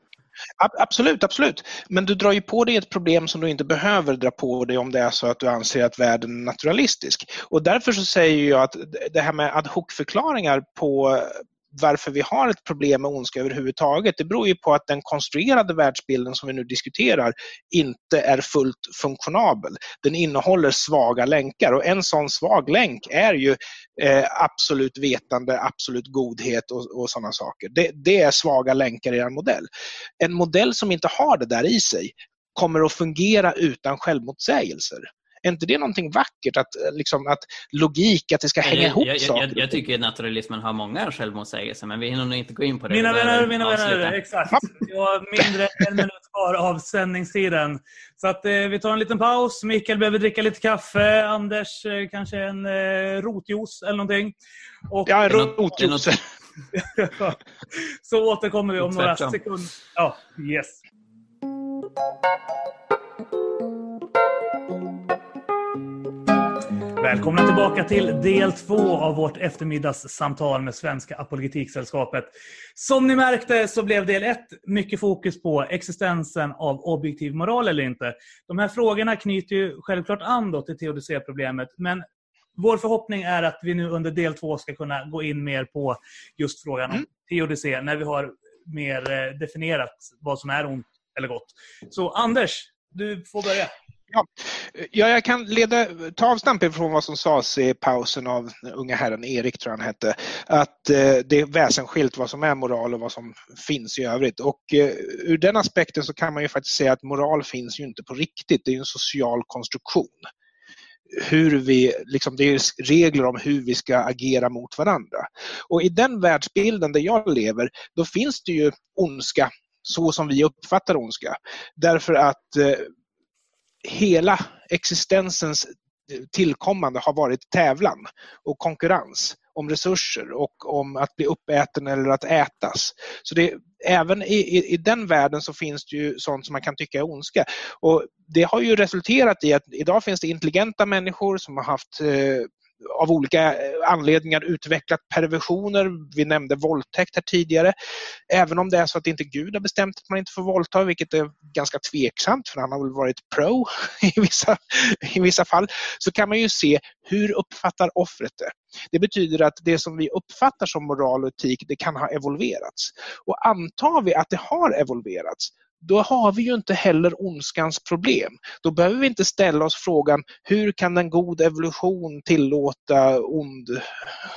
Absolut. Men du drar ju på dig ett problem som du inte behöver dra på dig om det är så att du anser att världen är naturalistisk. Och därför så säger jag att det här med ad hoc-förklaringar på varför vi har ett problem med ondska överhuvudtaget, det beror ju på att den konstruerade världsbilden som vi nu diskuterar inte är fullt funktionabel. Den innehåller svaga länkar, och en sån svag länk är ju absolut vetande, absolut godhet och sådana saker. Det är svaga länkar i en modell. En modell som inte har det där i sig kommer att fungera utan självmotsägelser. Är inte det någonting vackert att logik, att det ska hänga ihop saker? Jag tycker att naturalismen har många självmotsägelser, men vi hinner nog inte gå in på det. Mina vänner, exakt. Jag har mindre än en minut kvar av sändningstiden. Så att, vi tar en liten paus. Mikael behöver dricka lite kaffe. Anders kanske en rotjuice eller någonting. Och, ja, en rotjuice. Så återkommer vi om några sekunder. Ja, yes. Välkomna tillbaka till del 2 av vårt eftermiddagssamtal med Svenska Apologetik-sällskapet. Som ni märkte så blev del 1 mycket fokus på existensen av objektiv moral eller inte. De här frågorna knyter ju självklart an då till teodicéproblemet, men vår förhoppning är att vi nu under del 2 ska kunna gå in mer på just frågan om teodicé när vi har mer definierat vad som är ont eller gott. Så Anders, du får börja. Ja, jag kan ta avstamp från vad som sades i pausen av unga herren Erik, tror jag han hette, att det är väsensskilt vad som är moral och vad som finns i övrigt. Och ur den aspekten så kan man ju faktiskt säga att moral finns ju inte på riktigt, det är ju en social konstruktion. Det är regler om hur vi ska agera mot varandra. Och i den världsbilden där jag lever, då finns det ju ondska, så som vi uppfattar ondska, därför att hela existensens tillkommande har varit tävlan och konkurrens om resurser och om att bli uppäten eller att ätas. Så det, även i den världen så finns det ju sånt som man kan tycka är ondska. Och det har ju resulterat i att idag finns det intelligenta människor som har haft av olika anledningar utvecklat perversioner. Vi nämnde våldtäkt här tidigare. Även om det är så att inte Gud har bestämt att man inte får våldta, vilket är ganska tveksamt för han har väl varit pro i vissa fall, så kan man ju se hur uppfattar offret det. Det betyder att det som vi uppfattar som moral och etik, det kan ha evolverats. Och antar vi att det har evolverats, då har vi ju inte heller ondskans problem. Då behöver vi inte ställa oss frågan hur kan en god evolution tillåta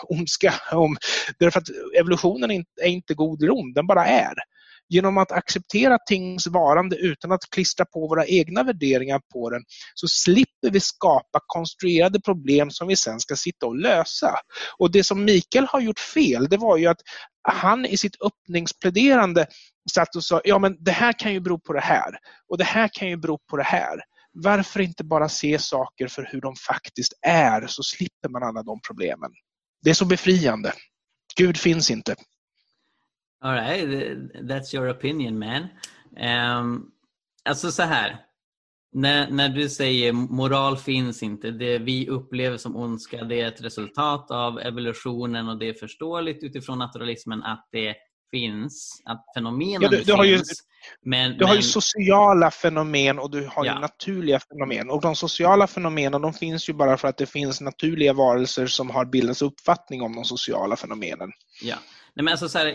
ondska? Därför att evolutionen är inte god eller ond, den bara är. Genom att acceptera tings varande utan att klistra på våra egna värderingar på den så slipper vi skapa konstruerade problem som vi sen ska sitta och lösa. Och det som Mikael har gjort fel, det var ju att han i sitt öppningspläderande satt och sa, ja men det här kan ju bero på det här och det här kan ju bero på det här. Varför inte bara se saker för hur de faktiskt är, så slipper man alla de problemen. Det är så befriande. Gud finns inte. All right, that's your opinion, man. Alltså så här, när du säger moral finns inte, det vi upplever som ondska, det är ett resultat av evolutionen och det är förståeligt utifrån naturalismen att det finns, att fenomenen finns. Du har ju sociala fenomen och du har ju naturliga fenomen. Och de sociala fenomenen, de finns ju bara för att det finns naturliga varelser som har bildats uppfattning om de sociala fenomenen. Ja. Nej, men alltså så här,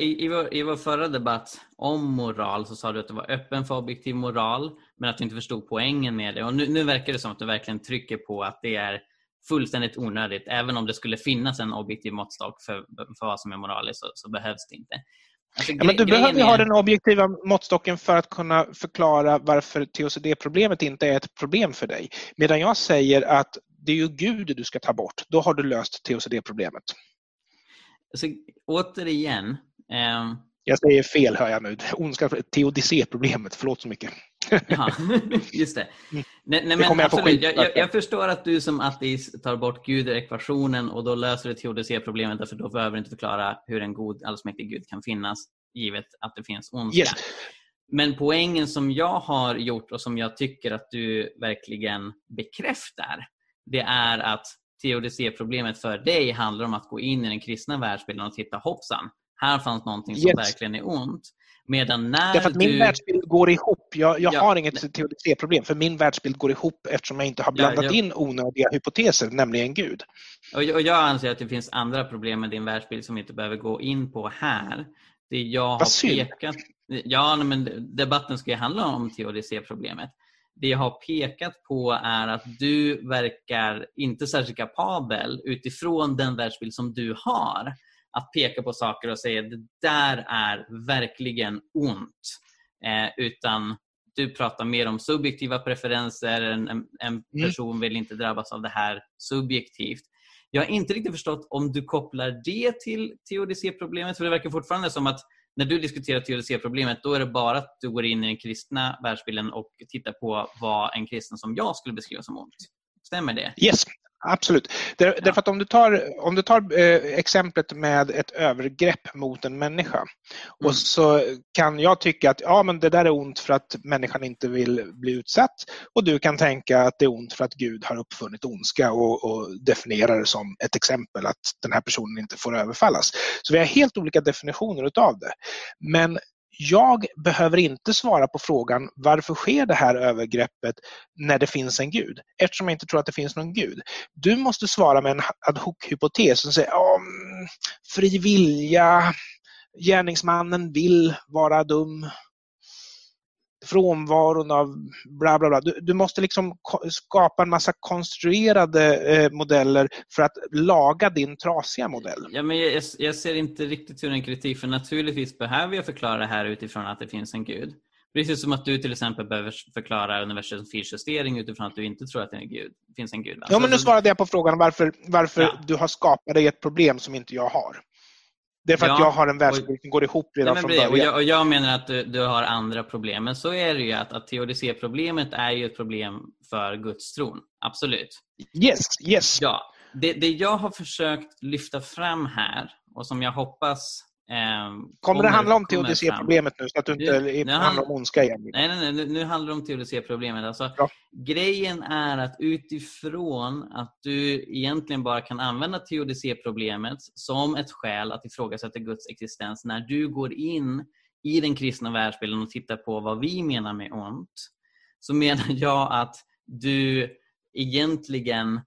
i vår förra debatt om moral så sa du att du var öppen för objektiv moral men att du inte förstod poängen med det. Och nu verkar det som att du verkligen trycker på att det är fullständigt onödigt. Även om det skulle finnas en objektiv måttstock för vad som är moraliskt så behövs det inte. Alltså, men du behöver ju ha den objektiva måttstocken för att kunna förklara varför teocd-problemet inte är ett problem för dig. Medan jag säger att det är ju Gud du ska ta bort, då har du löst teocd-problemet. Alltså, återigen... Jag säger fel, hör jag nu. Ondska, teodicé-problemet, förlåt så mycket. Ja, just det. Nej, men absolut, jag förstår att du som ateist tar bort Gud ur ekvationen och då löser du teodicé-problemet, därför då behöver du inte förklara hur en god, allsmäktig Gud kan finnas, givet att det finns ondska. Yes. Men poängen som jag har gjort och som jag tycker att du verkligen bekräftar, det är att teodicé-problemet för dig handlar om att gå in i den kristna världsbilden och titta, hoppsan, här fanns någonting som verkligen är ont. Medan när därför att min världsbild går ihop. Jag har inget teodicé-problem, för min världsbild går ihop eftersom jag inte har blandat in onödiga hypoteser, nämligen Gud. Och jag anser att det finns andra problem med din världsbild som vi inte behöver gå in på här. Det jag har pekat... Ja, men debatten ska ju handla om teodicé-problemet. Det jag har pekat på är att du verkar inte särskilt kapabel utifrån den världsbild som du har att peka på saker och säga det där är verkligen ont. Utan du pratar mer om subjektiva preferenser. En person vill inte drabbas av det här subjektivt. Jag har inte riktigt förstått om du kopplar det till teodicé-problemet, för det verkar fortfarande som att när du diskuterar teodicé-problemet, då är det bara att du går in i den kristna världsbilden och tittar på vad en kristen som jag skulle beskriva som ont. Stämmer det? Yes, absolut. Därför att om du tar exemplet med ett övergrepp mot en människa och så kan jag tycka att ja, men det där är ont för att människan inte vill bli utsatt, och du kan tänka att det är ont för att Gud har uppfunnit ondska och definierar det som ett exempel att den här personen inte får överfallas. Så vi har helt olika definitioner utav det. Men jag behöver inte svara på frågan varför sker det här övergreppet när det finns en gud, eftersom jag inte tror att det finns någon gud. Du måste svara med en ad hoc-hypotes som säger fri vilja, gärningsmannen vill vara dum, frånvaron av bla bla bla. Du måste liksom skapa en massa konstruerade modeller för att laga din trasiga modell. Ja, men jag ser inte riktigt hur en kritik, för naturligtvis behöver jag förklara det här utifrån att det finns en gud. Precis som att du till exempel behöver förklara universums fyrjustering utifrån att du inte tror att det finns en gud. Ja, men nu svarade jag på frågan varför du har skapat dig ett problem som inte jag har. Det är för att jag har en världsbild som går ihop redan från början. Och jag menar att du har andra problem. Men så är det ju att teodicéproblemet är ju ett problem för gudstron. Absolut. Yes. Ja. Det jag har försökt lyfta fram här och som jag hoppas... Kommer det handla om teodicéproblemet nu så att du inte handlar om ondska igen? Nej, nu handlar det om teodicéproblemet. Alltså, grejen är att utifrån att du egentligen bara kan använda teodicéproblemet som ett skäl att ifrågasätta Guds existens när du går in i den kristna världsbilden och tittar på vad vi menar med ont, så menar jag att du egentligen...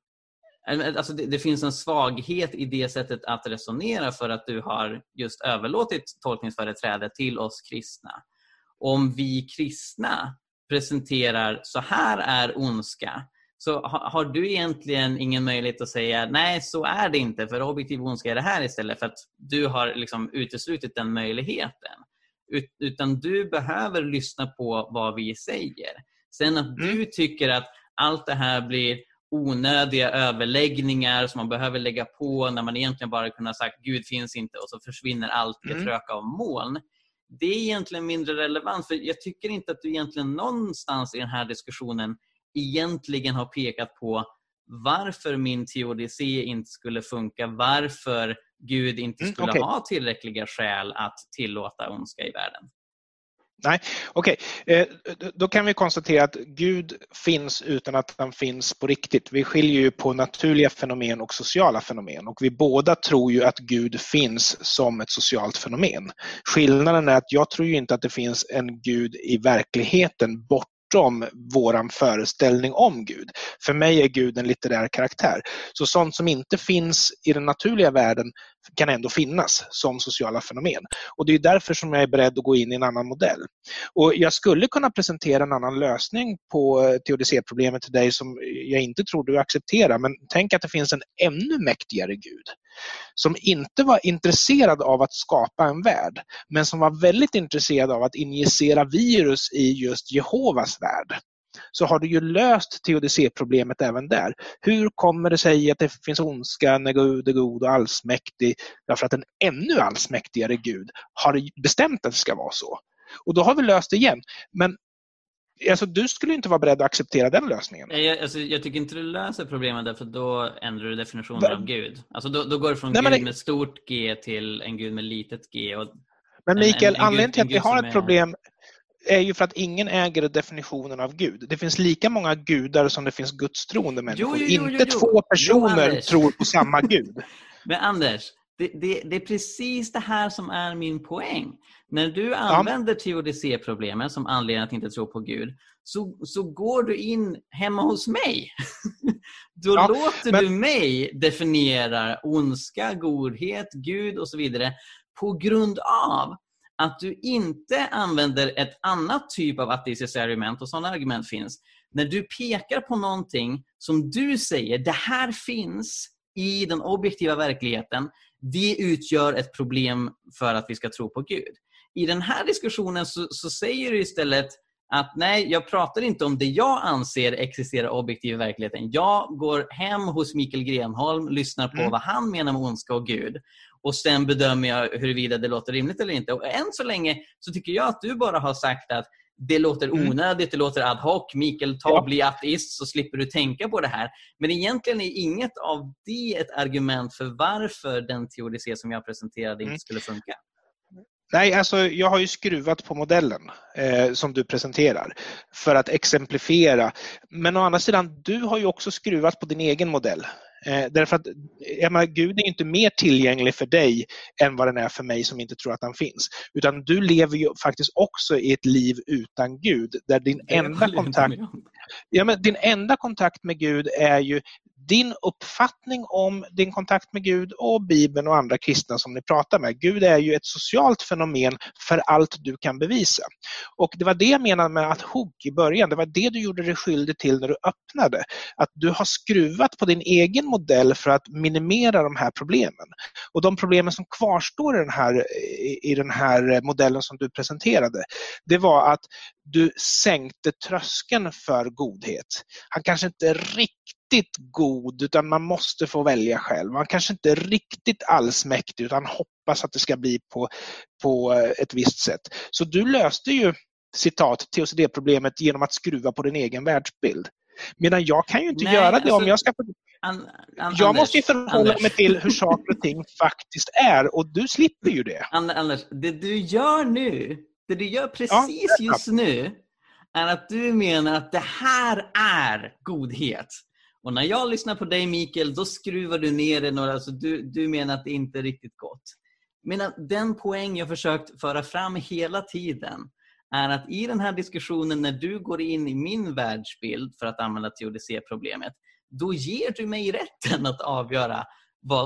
Alltså det finns en svaghet i det sättet att resonera för att du har just överlåtit tolkningsföreträde till oss kristna. Om vi kristna presenterar så här är ondska, så har du egentligen ingen möjlighet att säga nej, så är det inte, för objektiv ondska är det här istället, för att du har liksom uteslutit den möjligheten. Utan du behöver lyssna på vad vi säger. Sen att du tycker att allt det här blir onödiga överläggningar som man behöver lägga på när man egentligen bara kunde ha sagt Gud finns inte, och så försvinner allt i ett rök av moln. Det är egentligen mindre relevant, för jag tycker inte att du egentligen någonstans i den här diskussionen egentligen har pekat på varför min teodicé inte skulle funka, varför Gud inte skulle ha tillräckliga skäl att tillåta ondska i världen. Nej, okej. Då kan vi konstatera att Gud finns utan att han finns på riktigt. Vi skiljer ju på naturliga fenomen och sociala fenomen. Och vi båda tror ju att Gud finns som ett socialt fenomen. Skillnaden är att jag tror ju inte att det finns en Gud i verkligheten bortom våran föreställning om Gud. För mig är Gud en litterär karaktär. Så sånt som inte finns i den naturliga världen kan ändå finnas som sociala fenomen. Och det är därför som jag är beredd att gå in i en annan modell. Och jag skulle kunna presentera en annan lösning på teodicéproblemet till dig som jag inte tror du accepterar. Men tänk att det finns en ännu mäktigare Gud som inte var intresserad av att skapa en värld, men som var väldigt intresserad av att injicera virus i just Jehovas värld. Så har du ju löst teodicéproblemet även där. Hur kommer det sig att det finns ondska när Gud är god och allsmäktig? Därför att en ännu allsmäktigare Gud har bestämt att det ska vara så. Och då har vi löst det igen. Men alltså, du skulle inte vara beredd att acceptera den lösningen. Jag tycker inte du löser problemet därför att då ändrar du definitionen av Gud. Alltså, då går det från Gud med stort G till en Gud med litet G. Och men Mikael, anledningen till att vi har ett problem... är ju för att ingen äger definitionen av Gud. Det finns lika många gudar som det finns gudstroende människor. Jo. Två personer tror på samma Gud. Men Anders, det är precis det här som är min poäng. När du använder teodicéproblemen som anledning att inte tro på Gud, så går du in hemma hos mig. Då låter du mig definiera ondska, godhet, Gud och så vidare på grund av att du inte använder ett annat typ av ateistiskt argument, och sådana argument finns. När du pekar på någonting som du säger, det här finns i den objektiva verkligheten, det utgör ett problem för att vi ska tro på Gud. I den här diskussionen så säger du istället att nej, jag pratar inte om det jag anser existerar objektiv i verkligheten. Jag går hem hos Mikael Grenholm, lyssnar på vad han menar med ondska och Gud. Och sen bedömer jag huruvida det låter rimligt eller inte. Och än så länge så tycker jag att du bara har sagt att det låter onödigt, det låter ad hoc. Mikael, bli ateist så slipper du tänka på det här. Men egentligen är inget av det ett argument för varför den teodicé som jag presenterade inte skulle funka. Nej, alltså jag har ju skruvat på modellen som du presenterar för att exemplifiera. Men å andra sidan, du har ju också skruvat på din egen modell. Därför att Gud är inte mer tillgänglig för dig än vad den är för mig som inte tror att han finns. Utan du lever ju faktiskt också i ett liv utan Gud. Där din enda kontakt med Gud är ju din uppfattning om din kontakt med Gud och Bibeln och andra kristna som ni pratar med. Gud är ju ett socialt fenomen för allt du kan bevisa. Och det var det jag menade med att hugga i början. Det var det du gjorde dig skyldig till när du öppnade. Att du har skruvat på din egen modell för att minimera de här problemen. Och de problemen som kvarstår i den här modellen som du presenterade, det var att du sänkte tröskeln för godhet. Han kanske inte riktigt riktigt god, utan man måste få välja själv. Man kanske inte är riktigt allsmäktig, utan hoppas att det ska bli på ett visst sätt. Så du löste ju, citat, TOCD-problemet genom att skruva på din egen världsbild. Medan jag kan ju inte göra det om jag ska... jag måste ju förhålla mig till hur saker och ting faktiskt är, och du slipper ju det. Anders, det du gör nu, det du gör precis just nu, är att du menar att det här är godhet. Och när jag lyssnar på dig, Mikael, då skruvar du ner det några, alltså du menar att det inte är riktigt gott. Men den poäng jag försökt föra fram hela tiden är att i den här diskussionen, när du går in i min världsbild för att använda TODC-problemet, då ger du mig rätten att avgöra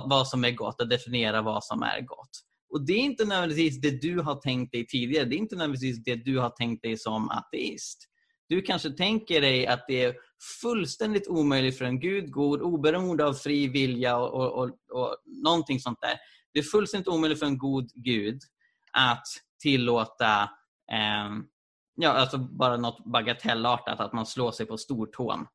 vad som är gott, att definiera vad som är gott. Och det är inte nödvändigtvis det du har tänkt dig tidigare. Det är inte nödvändigtvis det du har tänkt dig som ateist. Du kanske tänker dig att det är fullständigt omöjligt för en gud, god, oberoende av fri vilja och någonting sånt där. Det är fullständigt omöjligt för en god gud att tillåta alltså bara något bagatellartat, att man slår sig på stortån.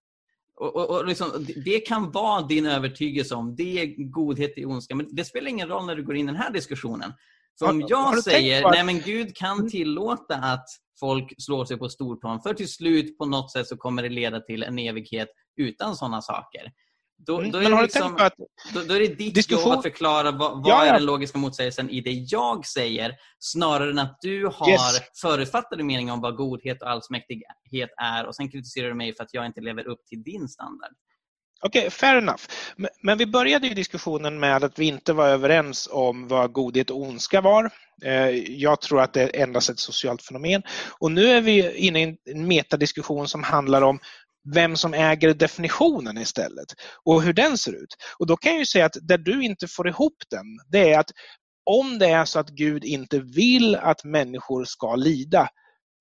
Och liksom, det kan vara din övertygelse om det är godhet i ondska, men det spelar ingen roll när du går in i den här diskussionen. För om jag säger, nej men Gud kan tillåta att folk slår sig på stortån, för till slut på något sätt så kommer det leda till en evighet utan sådana saker. Då är det liksom, då är det ditt jobb att förklara vad är den logiska motsägelsen i det jag säger, snarare än att du har förutfattade mening om vad godhet och allsmäktighet är, och sen kritiserar du mig för att jag inte lever upp till din standard. Okej, fair enough. Men vi började ju diskussionen med att vi inte var överens om vad godhet och ondska var. Jag tror att det är endast ett socialt fenomen. Och nu är vi inne i en metadiskussion som handlar om vem som äger definitionen istället och hur den ser ut. Och då kan jag ju säga att där du inte får ihop den, det är att om det är så att Gud inte vill att människor ska lida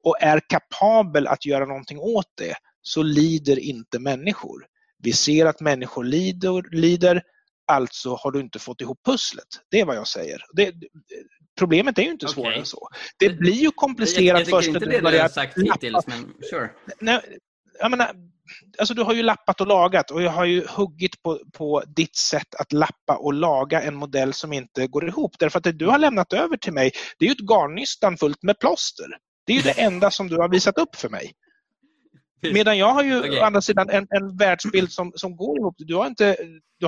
och är kapabel att göra någonting åt det, så lider inte människor. Vi ser att människor lider, alltså har du inte fått ihop pusslet. Det är vad jag säger. Problemet är ju inte svårare än så. Det blir ju komplicerat. Jag tycker inte det du har sagt hittills, men sure. Jag menar, alltså du har ju lappat och lagat, och jag har ju huggit på ditt sätt att lappa och laga en modell som inte går ihop. Därför att det du har lämnat över till mig, det är ju ett garnnystan fullt med plåster. Det är ju det enda som du har visat upp för mig. Medan jag har ju å andra sidan en världsbild som går ihop. Du har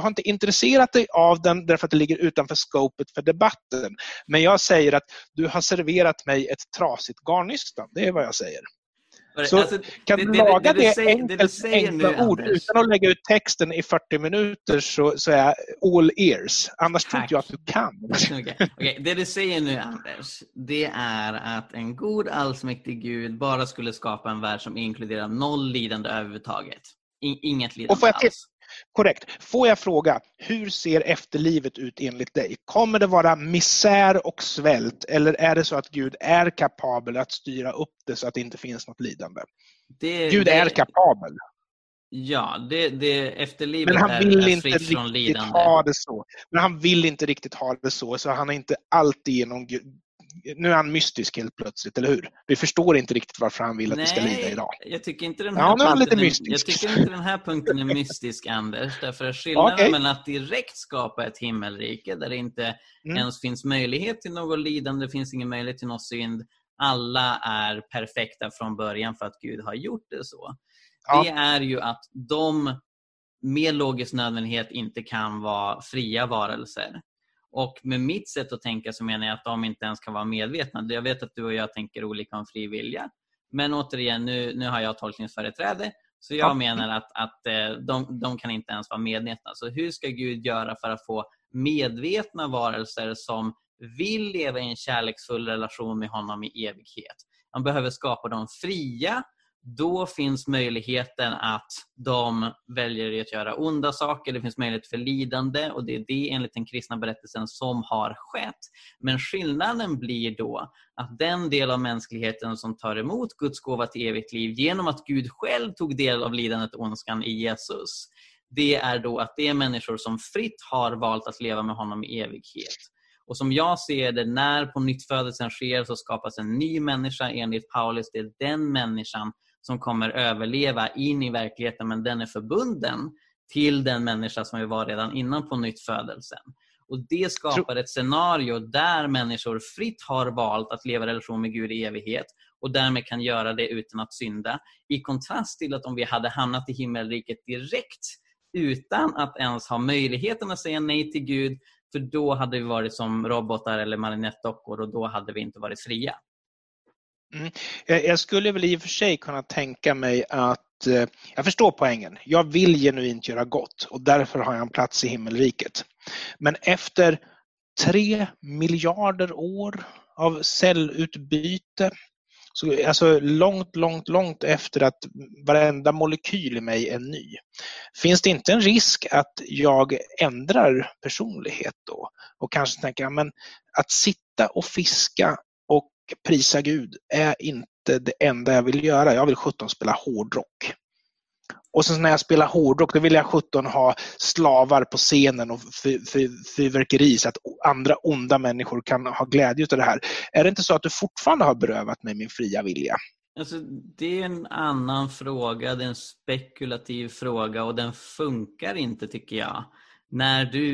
inte intresserat dig av den därför att det ligger utanför skopet för debatten. Men jag säger att du har serverat mig ett trasigt garnnystan. Det är vad jag säger. Så alltså, kan du laga det enkla ord utan att lägga ut texten i 40 minuter, så är all ears. Annars tror inte jag att du kan. Okay. Det du säger nu, Anders, det är att en god allsmäktig Gud bara skulle skapa en värld som inkluderar noll lidande överhuvudtaget. Inget lidande alls. Korrekt. Får jag fråga, hur ser efterlivet ut enligt dig? Kommer det vara misär och svält, eller är det så att Gud är kapabel att styra upp det så att det inte finns något lidande? Gud är kapabel. Ja, det efterlivet men han är vill inte fritt från lidande. Ha det så. Men han vill inte riktigt ha det så han är inte alltid genom Gud. Nu är han mystisk helt plötsligt, eller hur? Vi förstår inte riktigt varför han vill att vi ska lida idag. Jag tycker inte den här punkten är mystisk, Anders. Därför är skillnaden mellan att direkt skapa ett himmelrike där det inte ens finns möjlighet till något lidande, det finns ingen möjlighet till någon synd. Alla är perfekta från början för att Gud har gjort det så. Ja. Det är ju att de med logisk nödvändighet inte kan vara fria varelser. Och med mitt sätt att tänka så menar jag att de inte ens kan vara medvetna. Jag vet att du och jag tänker olika om fri vilja. Men återigen, nu har jag tolkningsföreträde. Så jag menar att de kan inte ens vara medvetna. Så hur ska Gud göra för att få medvetna varelser som vill leva i en kärleksfull relation med honom i evighet? Han behöver skapa dem fria. Då finns möjligheten att de väljer att göra onda saker. Det finns möjlighet för lidande, och det är det enligt den kristna berättelsen som har skett. Men skillnaden blir då att den del av mänskligheten som tar emot Guds gåva till evigt liv genom att Gud själv tog del av lidandet och ondskan i Jesus, det är då att det är människor som fritt har valt att leva med honom i evighet. Och som jag ser det, när på nytt födelsen sker så skapas en ny människa enligt Paulus. Det är den människan som kommer överleva in i verkligheten, men den är förbunden till den människa som vi var redan innan på nytt födelsen. Och det skapar ett scenario där människor fritt har valt att leva i relation med Gud i evighet och därmed kan göra det utan att synda. I kontrast till att om vi hade hamnat i himmelriket direkt utan att ens ha möjligheten att säga nej till Gud, för då hade vi varit som robotar eller marionettdockor och då hade vi inte varit fria. Mm. Jag skulle väl i och för sig kunna tänka mig att jag förstår poängen. Jag vill genuint göra gott och därför har jag en plats i himmelriket. Men efter 3 miljarder år av cellutbyte, så, alltså långt efter att varenda molekyl i mig är ny, finns det inte en risk att jag ändrar personlighet då? Och kanske tänker, men att sitta och fiska och prisa Gud är inte det enda jag vill göra. Jag vill 17 spela hårdrock. Och sen när jag spelar hårdrock då vill jag 17 ha slavar på scenen och fyrverkeri så att andra onda människor kan ha glädje utav det här. Är det inte så att du fortfarande har berövat mig min fria vilja? Alltså, det är en annan fråga. Det är en spekulativ fråga och den funkar inte, tycker jag. När du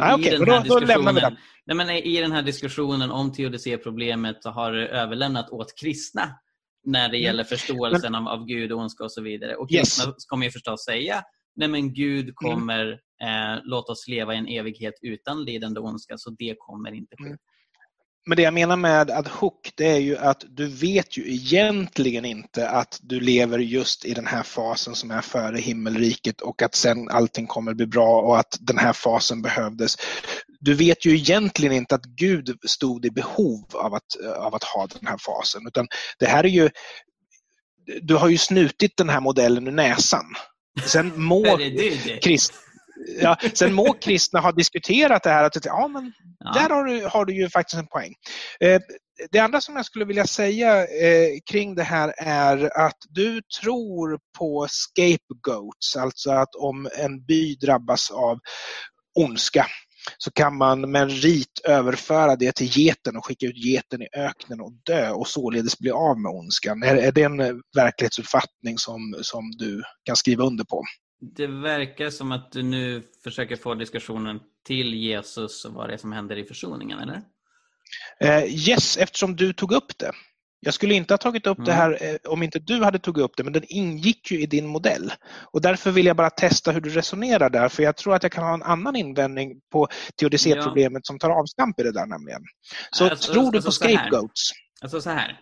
i den här diskussionen om teodicéproblemet har överlämnat åt kristna när det gäller förståelsen av Gud och ondska och så vidare. Och kristna kommer ju förstås säga, nej men Gud kommer låta oss leva i en evighet utan lidande och ondska, så det kommer inte ske. Mm. Men det jag menar med ad hoc, det är ju att du vet ju egentligen inte att du lever just i den här fasen som är före himmelriket och att sen allting kommer bli bra och att den här fasen behövdes. Du vet ju egentligen inte att Gud stod i behov av att ha den här fasen, utan det här är ju, du har ju snutit den här modellen ur näsan. Sen må kristna har diskuterat det här att där har du ju faktiskt en poäng. Det andra som jag skulle vilja säga kring det här är att du tror på scapegoats, alltså att om en by drabbas av ondska så kan man med en rit överföra det till geten och skicka ut geten i öknen och dö och således bli av med ondskan. Är det en verklighetsuppfattning som du kan skriva under på? Det verkar som att du nu försöker få diskussionen till Jesus och vad det är som händer i försoningen, eller? Yes, eftersom du tog upp det. Jag skulle inte ha tagit upp det här om inte du hade tagit upp det, men den ingick ju i din modell. Och därför vill jag bara testa hur du resonerar där, för jag tror att jag kan ha en annan invändning på teodicéproblemet som tar avstamp i det där nämligen. Så tror du på scapegoats? Alltså så här.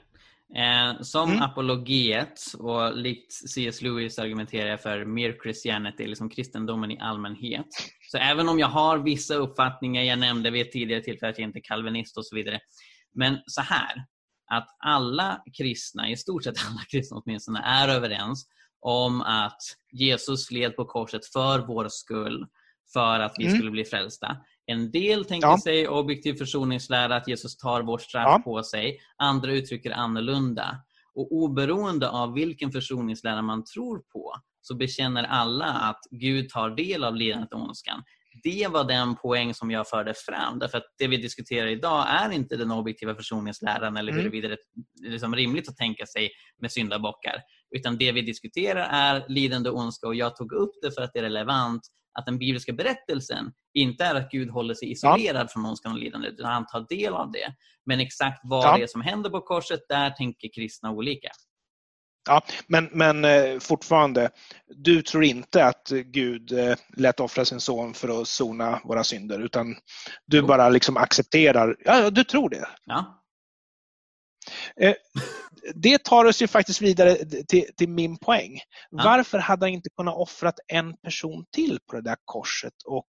Som apologet och likt C.S. Lewis argumenterar jag för Mere Christianity, liksom kristendomen i allmänhet. Så även om jag har vissa uppfattningar, jag nämnde vid ett tidigare tillfälle att jag inte är kalvinist och så vidare. Men så här, att alla kristna, i stort sett alla kristna åtminstone, är överens om att Jesus led på korset för vår skull, för att vi skulle bli frälsta. En del tänker sig objektiv försoningslära, att Jesus tar vårt straff på sig. Andra uttrycker annorlunda. Och oberoende av vilken försoningslära man tror på så bekänner alla att Gud tar del av lidandet och ondskan. Det var den poäng som jag förde fram. Därför att det vi diskuterar idag är inte den objektiva försoningsläran eller huruvida det är liksom rimligt att tänka sig med syndabockar. Utan det vi diskuterar är lidande och ondska, och jag tog upp det för att det är relevant. Att den bibliska berättelsen inte är att Gud håller sig isolerad från ondskan och lidande, utan han tar del av det. Men exakt vad det är som händer på korset, där tänker kristna olika. Ja, men fortfarande, du tror inte att Gud lät offra sin son för att sona våra synder, utan du bara liksom accepterar. Ja, du tror det. Ja. Det tar oss ju faktiskt vidare till min poäng. Ja. Varför hade han inte kunnat offra en person till på det där korset och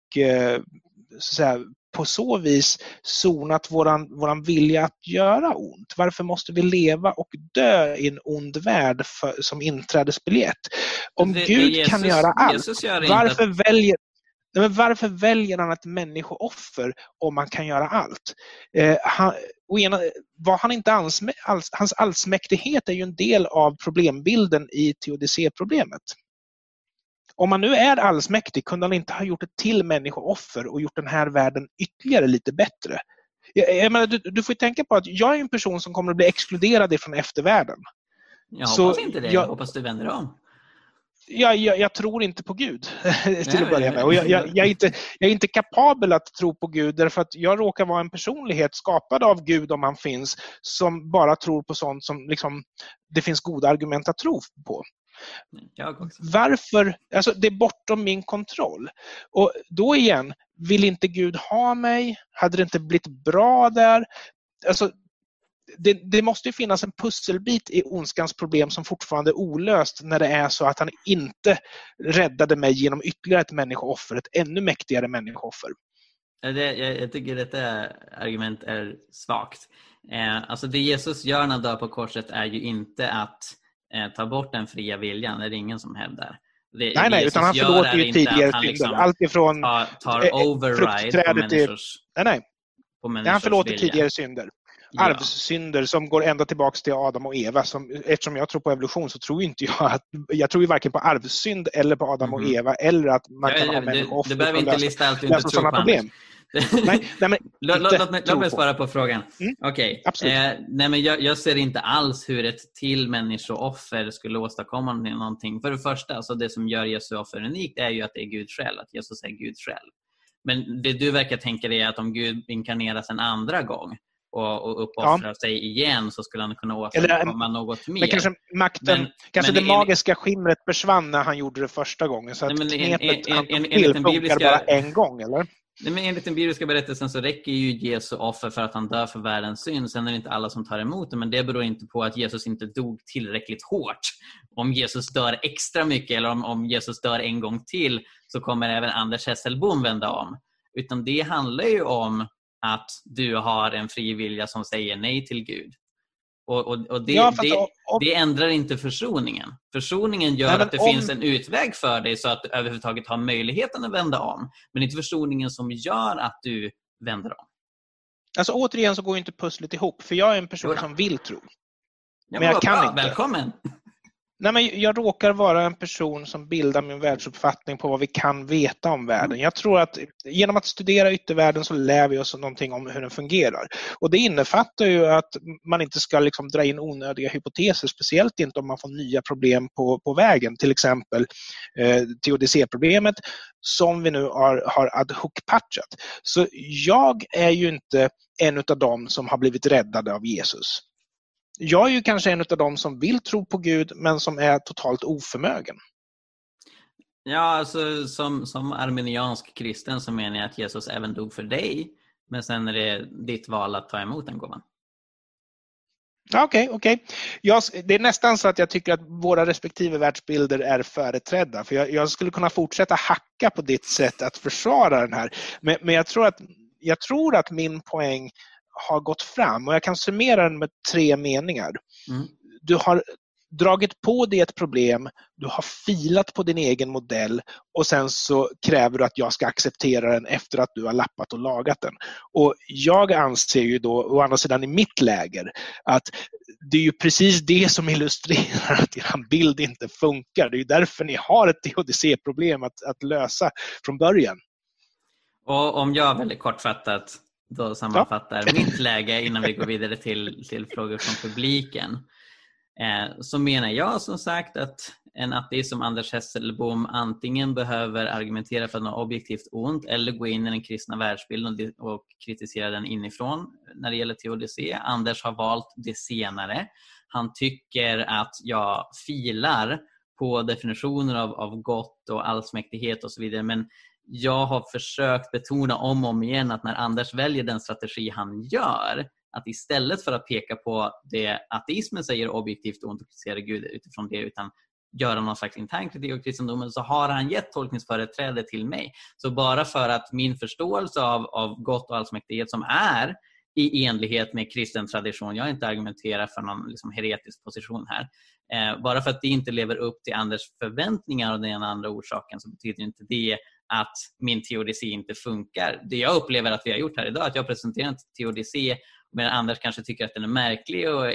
på så vis sonat våran vilja att göra ont? Varför måste vi leva och dö i en ond värld som inträdesbiljett? Om Gud kan göra allt, varför väljer han ett människooffer om man kan göra allt? Hans allsmäktighet är ju en del av problembilden i teodicéproblemet. Om man nu är allsmäktig, kunde han inte ha gjort ett till människooffer och gjort den här världen ytterligare lite bättre? Jag menar, du får ju tänka på att jag är en person som kommer att bli exkluderad ifrån eftervärlden. Jag hoppas inte det. Jag hoppas du vänder om. Jag tror inte på Gud till att börja med. Och jag är inte kapabel att tro på Gud, därför att jag råkar vara en personlighet skapad av Gud, om han finns, som bara tror på sånt som liksom, det finns goda argument att tro på. Varför? Alltså, det är bortom min kontroll. Och då igen, vill inte Gud ha mig? Hade det inte blivit bra där? Alltså, det måste ju finnas en pusselbit i ondskans problem som fortfarande är olöst, när det är så att han inte räddade mig genom ytterligare ett människooffer, ett ännu mäktigare människooffer. Jag tycker detta argument är svagt. Alltså, det Jesus gör när han dör på korset är ju inte att ta bort den fria viljan. Det är ingen som hävdar. Nej, utan han förlåter ju tidigare synder. Liksom allt ifrån fruktträdet till... Han förlåter tidigare synder. Ja. Arvssynder som går ända tillbaka till Adam och Eva. Eftersom jag tror på evolution så tror inte jag att... Jag tror ju varken på arvssynd eller på Adam och Eva, eller att man kan ha människor... Du behöver inte lista allt du inte tror på, problem. Låt mig svara på frågan. Okej. Jag ser inte alls hur ett till människooffer skulle åstadkomma någonting. För det första, alltså det som gör Jesu offer unikt är ju att det är Gud själv, att Jesus är Gud själv. Men det du verkar tänka dig är att om Gud inkarneras en andra gång och uppoffrar sig igen, så skulle han kunna åstadkomma något mer. Men kanske makten, det magiska skimret försvann när han gjorde det första gången, så att knepet han funkar bara en gång, eller? Nej, men enligt den bibliska berättelsen så räcker ju Jesu offer för att han dör för världens synd. Sen är det inte alla som tar emot det, men det beror inte på att Jesus inte dog tillräckligt hårt. Om Jesus dör extra mycket, eller om Jesus dör en gång till, så kommer även Anders Hesselbom vända om. Utan det handlar ju om att du har en fri vilja som säger nej till Gud. Det ändrar inte försoningen. Försoningen gör att det finns en utväg för dig, så att du överhuvudtaget har möjligheten att vända om. Men inte försoningen som gör att du vänder om. Alltså återigen så går inte pusslet ihop. För jag är en person som vill tro. Men jag kan inte. Välkommen! Nej, men jag råkar vara en person som bildar min världsuppfattning på vad vi kan veta om världen. Jag tror att genom att studera yttervärlden så lär vi oss någonting om hur den fungerar. Och det innefattar ju att man inte ska liksom dra in onödiga hypoteser, speciellt inte om man får nya problem på vägen. Till exempel teodicéproblemet som vi nu har ad hoc-patchat. Så jag är ju inte en av dem som har blivit räddade av Jesus. Jag är ju kanske en av dem som vill tro på Gud, men som är totalt oförmögen. Ja, alltså som armeniansk kristen så menar jag att Jesus även dog för dig. Men sen är det ditt val att ta emot den gåvan. Okej. Det är nästan så att jag tycker att våra respektive världsbilder är företrädda. För jag skulle kunna fortsätta hacka på ditt sätt att försvara den här. Men jag tror att min poäng har gått fram, och jag kan summera den med 3 meningar. Du har dragit på dig ett problem, du har filat på din egen modell, och sen så kräver du att jag ska acceptera den efter att du har lappat och lagat den. Och jag anser ju då, å andra sidan i mitt läger, att det är ju precis det som illustrerar att er bild inte funkar. Det är ju därför ni har ett teodicéproblem att lösa från början. Och om jag väldigt kortfattat då sammanfattar mitt läge innan vi går vidare till frågor från publiken. Så menar jag som sagt att en ateist som Anders Hesselbom antingen behöver argumentera för något objektivt ont, eller gå in i den kristna världsbilden och kritisera den inifrån när det gäller teodicé. Anders har valt det senare. Han tycker att jag filar på definitioner av gott och allsmäktighet och så vidare, men jag har försökt betona om och om igen att när Anders väljer den strategi han gör, att istället för att peka på det ateismen säger objektivt och kritisera Gud utifrån det, utan göra någon slags intern kritik av kristendomen, så har han gett tolkningsföreträde till mig. Så bara för att min förståelse av gott och allsmäktighet, som är i enlighet med kristen tradition, jag inte argumenterar för någon liksom heretisk position här, bara för att det inte lever upp till Anders förväntningar av den andra orsaken, så betyder inte det att min teodicé inte funkar. Det jag upplever att vi har gjort här idag, att jag presenterar en teodicé, medan Anders kanske tycker att den är märklig och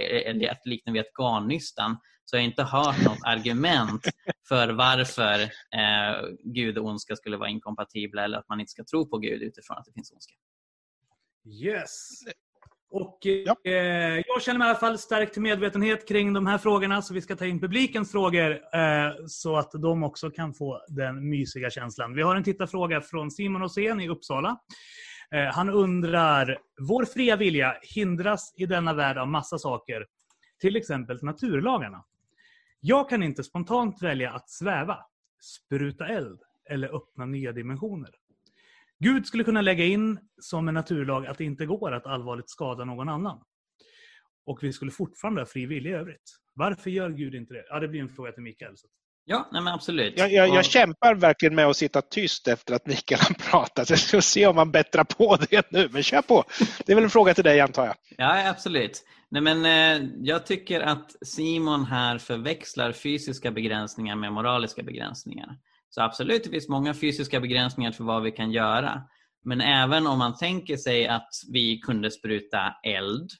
att liknar vid ett garnnystan, så jag har inte hört något argument för varför Gud och ondska skulle vara inkompatibla, eller att man inte ska tro på Gud utifrån att det finns ondska. Yes! Och jag känner mig i alla fall starkt medvetenhet kring de här frågorna, så vi ska ta in publikens frågor så att de också kan få den mysiga känslan. Vi har en tittarfråga från Simon Hossén i Uppsala. Han undrar, vår fria vilja hindras i denna värld av massa saker, till exempel naturlagarna. Jag kan inte spontant välja att sväva, spruta eld eller öppna nya dimensioner. Gud skulle kunna lägga in som en naturlag att det inte går att allvarligt skada någon annan. Och vi skulle fortfarande ha fri vilja i övrigt. Varför gör Gud inte det? Ja, det blir en fråga till Mikael. Ja, nej men absolut. Jag kämpar verkligen med att sitta tyst efter att Mikael har pratat. Jag ska se om man bättrar på det nu, men kör på. Det är väl en fråga till dig, antar jag. Ja, absolut. Nej, men jag tycker att Simon här förväxlar fysiska begränsningar med moraliska begränsningar. Så absolut, det finns många fysiska begränsningar för vad vi kan göra. Men även om man tänker sig att vi kunde spruta eld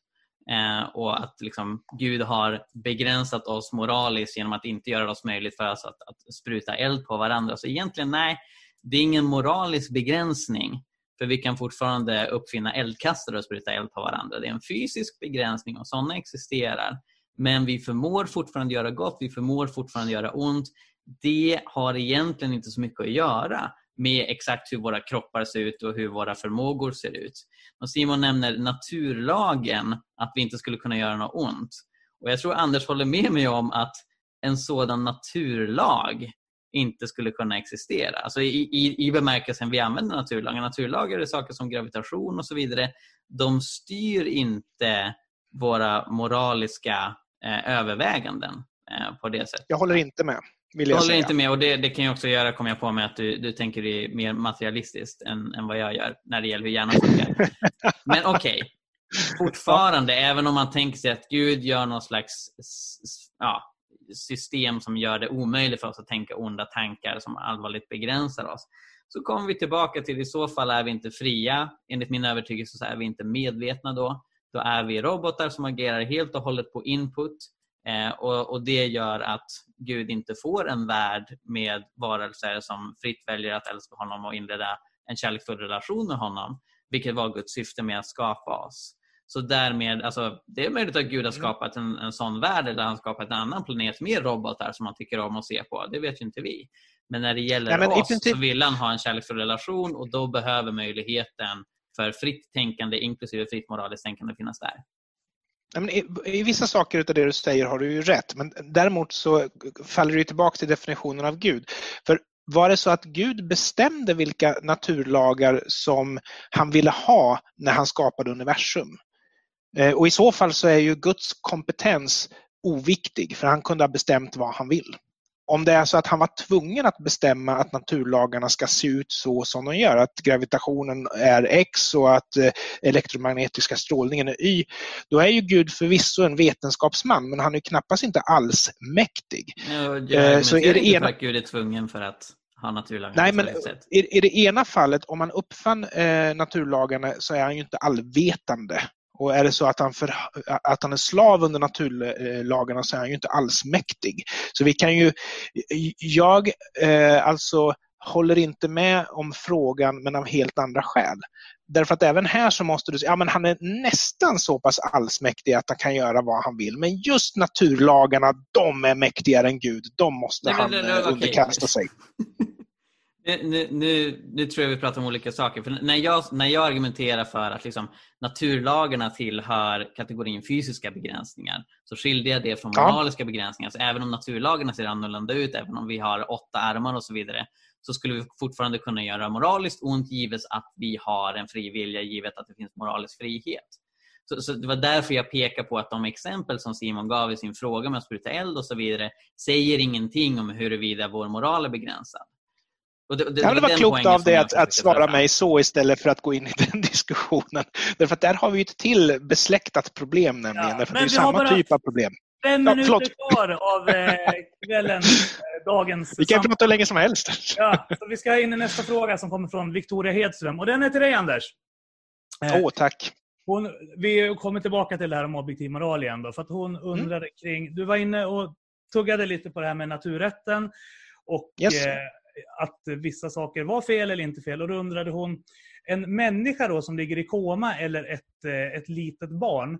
och att liksom Gud har begränsat oss moraliskt genom att inte göra oss möjligt för oss att spruta eld på varandra. Så egentligen nej, det är ingen moralisk begränsning. För vi kan fortfarande uppfinna eldkastare och spruta eld på varandra. Det är en fysisk begränsning och sådana existerar. Men vi förmår fortfarande göra gott, vi förmår fortfarande göra ont. Det har egentligen inte så mycket att göra med exakt hur våra kroppar ser ut och hur våra förmågor ser ut. Och Simon nämner naturlagen, att vi inte skulle kunna göra något ont. Och jag tror Anders håller med mig om att en sådan naturlag inte skulle kunna existera. Alltså i bemärkelsen vi använder naturlagen. Naturlagar är saker som gravitation och så vidare. De styr inte våra moraliska överväganden på det sättet. Jag håller inte med. Jag håller inte med, och det kan jag också göra, kommer jag på med att du tänker det mer materialistiskt än vad jag gör när det gäller hur hjärnan funkar. Men okej. Fortfarande, även om man tänker sig att Gud gör någon slags system som gör det omöjligt för oss att tänka onda tankar som allvarligt begränsar oss, så kommer vi tillbaka till, i så fall är vi inte fria. Enligt min övertygelse så är vi inte medvetna då. Då är vi robotar som agerar helt och hållet på input. Och det gör att Gud inte får en värld med varelser som fritt väljer att älska honom och inleda en kärleksfull relation med honom, vilket var Guds syfte med att skapa oss. Så därmed, alltså, det är möjligt att Gud har skapat en sån värld, eller han har skapat en annan planet med robotar som man tycker om att se på. Det vet ju inte vi. Men när det gäller oss så vill han ha en kärleksfull relation, och då behöver möjligheten för fritt tänkande, inklusive fritt moraliskt tänkande, finnas där. I vissa saker utav det du säger har du ju rätt, men däremot så faller du tillbaka till definitionen av Gud. För var det så att Gud bestämde vilka naturlagar som han ville ha när han skapade universum? Och i så fall så är ju Guds kompetens oviktig, för han kunde ha bestämt vad han vill. Om det är så att han var tvungen att bestämma att naturlagarna ska se ut så som de gör, att gravitationen är X och att elektromagnetiska strålningen är Y, då är ju Gud förvisso en vetenskapsman, men han är ju knappast inte alls mäktig. Så är det ena... Gud är tvungen för att ha naturlagarna. Nej, men i det ena fallet, om man uppfann naturlagarna, så är han ju inte allvetande. Och är det så att han är slav under naturlagarna, så är han ju inte alls mäktig. Så vi kan ju... Jag håller inte med om frågan, men av helt andra skäl. Därför att även här så måste du säga, ja men han är nästan så pass allsmäktig att han kan göra vad han vill. Men just naturlagarna, de är mäktigare än Gud. De måste han underkasta sig. Nu tror jag vi pratar om olika saker. För när jag argumenterar för att liksom naturlagarna tillhör kategorin fysiska begränsningar, så skiljer jag det från moraliska begränsningar. Så även om naturlagarna ser annorlunda ut, även om vi har 8 armar och så vidare, så skulle vi fortfarande kunna göra moraliskt ont, givet att vi har en fri vilja, givet att det finns moralisk frihet. Så det var därför jag pekar på att de exempel som Simon gav i sin fråga med att spruta eld och så vidare säger ingenting om huruvida vår moral är begränsad. Det var klokt av det att svara mig så istället för att gå in i den diskussionen. Därför att där har vi ju ett till besläktat problem nämligen. Ja, därför att det är samma typ av problem. 5 minuter kvar av kvällen, dagens... Vi kan prata hur länge som helst. Ja, så vi ska in i nästa fråga som kommer från Victoria Hedström. Och den är till dig, Anders. Tack. Vi kommer tillbaka till det här om objektiv moral igen. Då, för att hon undrade kring... Du var inne och tuggade lite på det här med naturrätten. Och... Yes. Att vissa saker var fel eller inte fel. Och då undrade hon en människa då som ligger i koma eller ett litet barn,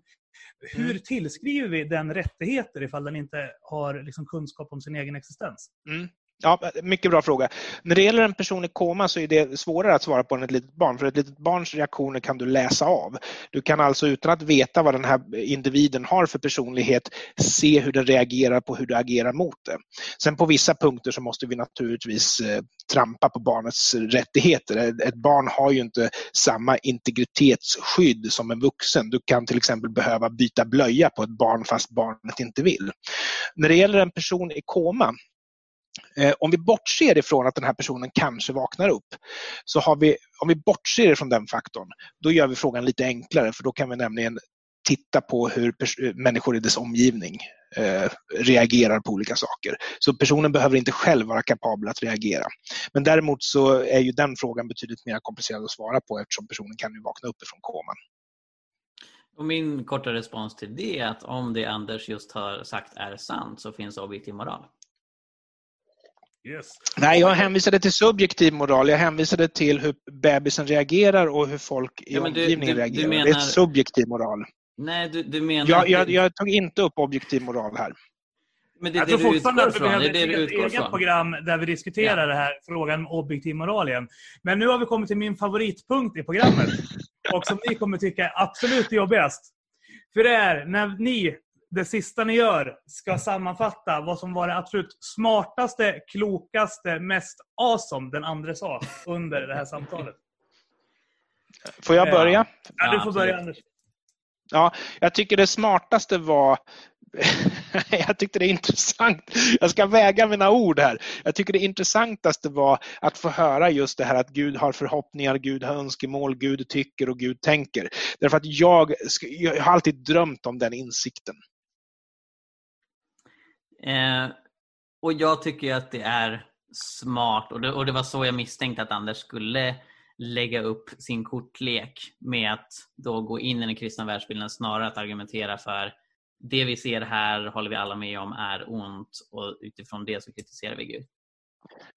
hur tillskriver vi den rättigheter ifall den inte har liksom kunskap om sin egen existens? Mm. Ja, mycket bra fråga. När det gäller en person i koma så är det svårare att svara på än ett litet barn. För ett litet barns reaktioner kan du läsa av. Du kan alltså utan att veta vad den här individen har för personlighet se hur den reagerar på hur du agerar mot det. Sen på vissa punkter så måste vi naturligtvis trampa på barnets rättigheter. Ett barn har ju inte samma integritetsskydd som en vuxen. Du kan till exempel behöva byta blöja på ett barn fast barnet inte vill. När det gäller en person i koma, om vi bortser ifrån att den här personen kanske vaknar upp, så har vi, om vi bortser ifrån den faktorn, då gör vi frågan lite enklare, för då kan vi nämligen titta på hur människor i dess omgivning reagerar på olika saker. Så personen behöver inte själv vara kapabel att reagera. Men däremot så är ju den frågan betydligt mer komplicerad att svara på, eftersom personen kan ju vakna upp ifrån koman. Och min korta respons till det är att om det Anders just har sagt är sant, så finns objektiv moral. Yes. Nej, jag hänvisade till subjektiv moral. Jag hänvisade till hur bebisen reagerar och hur folk i omgivningen reagerar. Du menar... Det är subjektiv moral. Nej, du menar... Jag tog inte upp objektiv moral här. Men det är jag tror fortfarande att vi behöver ett eget program där vi diskuterar det här frågan om objektiv moral igen. Men nu har vi kommit till min favoritpunkt i programmet. Och som ni kommer tycka är absolut jobbigast. För det är när ni... Det sista ni gör ska sammanfatta vad som var det absolut smartaste, klokaste, mest awesome den andra sa under det här samtalet. Får jag börja? Ja, du får börja, Anders. Ja, jag tycker det smartaste var... Jag tyckte det är intressant. Jag ska väga mina ord här. Jag tycker det intressantaste var att få höra just det här att Gud har förhoppningar, Gud har önskemål, Gud tycker och Gud tänker. Därför att jag har alltid drömt om den insikten. Och jag tycker att det är smart, och det var så jag misstänkte att Anders skulle lägga upp sin kortlek med att då gå in i den kristna världsbilden, snarare att argumentera för det vi ser här håller vi alla med om är ont, och utifrån det så kritiserar vi Gud.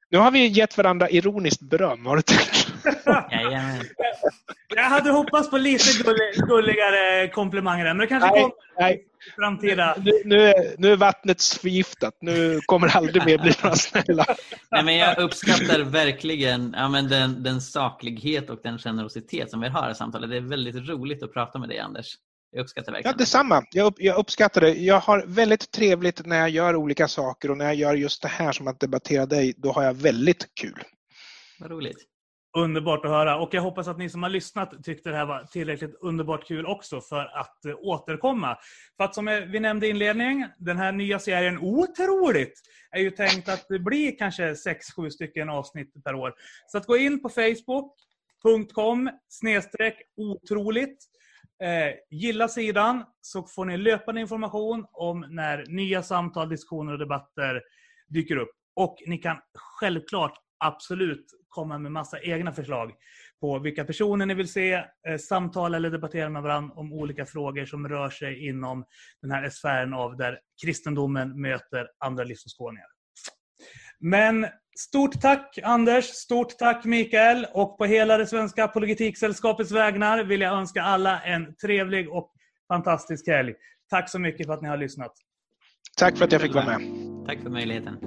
Nu har vi gett varandra ironiskt beröm, har du tänkt? Jag hade hoppats på lite gulligare komplimanger, men det kanske kommer. Nu är vattnet förgiftat. Nu kommer det aldrig mer bli några snälla. Nej, men jag uppskattar verkligen den saklighet och den generositet som vi har i samtalet. Det är väldigt roligt att prata med dig, Anders. Jag uppskattar verkligen. Ja, detsamma. Jag uppskattar det. Jag har väldigt trevligt när jag gör olika saker, och när jag gör just det här som att debattera dig, då har jag väldigt kul. Vad roligt. Underbart att höra, och jag hoppas att ni som har lyssnat tyckte det här var tillräckligt underbart kul också för att återkomma. För att som vi nämnde i inledningen, den här nya serien Otroligt är ju tänkt att det blir kanske 6-7 stycken avsnitt per år. Så att gå in på facebook.com/otroligt. Gilla sidan så får ni löpande information om när nya samtal, diskussioner och debatter dyker upp. Och ni kan självklart absolut komma med massa egna förslag på vilka personer ni vill se samtala eller debattera med varandra om olika frågor som rör sig inom den här sfären av där kristendomen möter andra livsåskådningar. Men stort tack Anders, stort tack Mikael, och på hela det svenska apologetiksällskapets vägnar vill jag önska alla en trevlig och fantastisk helg. Tack så mycket för att ni har lyssnat. Tack för att jag fick vara med. Tack för möjligheten.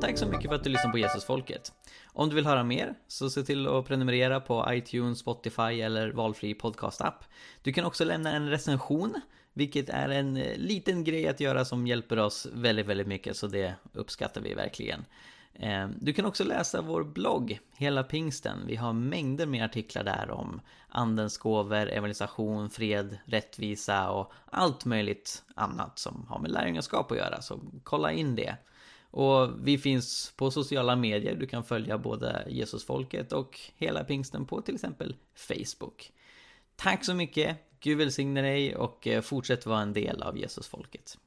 Tack så mycket för att du lyssnar på Jesusfolket. Om du vill höra mer så se till att prenumerera på iTunes, Spotify eller valfri podcastapp. Du kan också lämna en recension, vilket är en liten grej att göra som hjälper oss väldigt, väldigt mycket, så det uppskattar vi verkligen. Du kan också läsa vår blogg, Hela Pingsten. Vi har mängder med artiklar där om andens gåvor, evangelisation, fred, rättvisa och allt möjligt annat som har med lärjungaskap att göra, så kolla in det. Och vi finns på sociala medier. Du kan följa både Jesusfolket och Hela Pingsten på till exempel Facebook. Tack så mycket. Gud välsigne dig och fortsätt vara en del av Jesusfolket.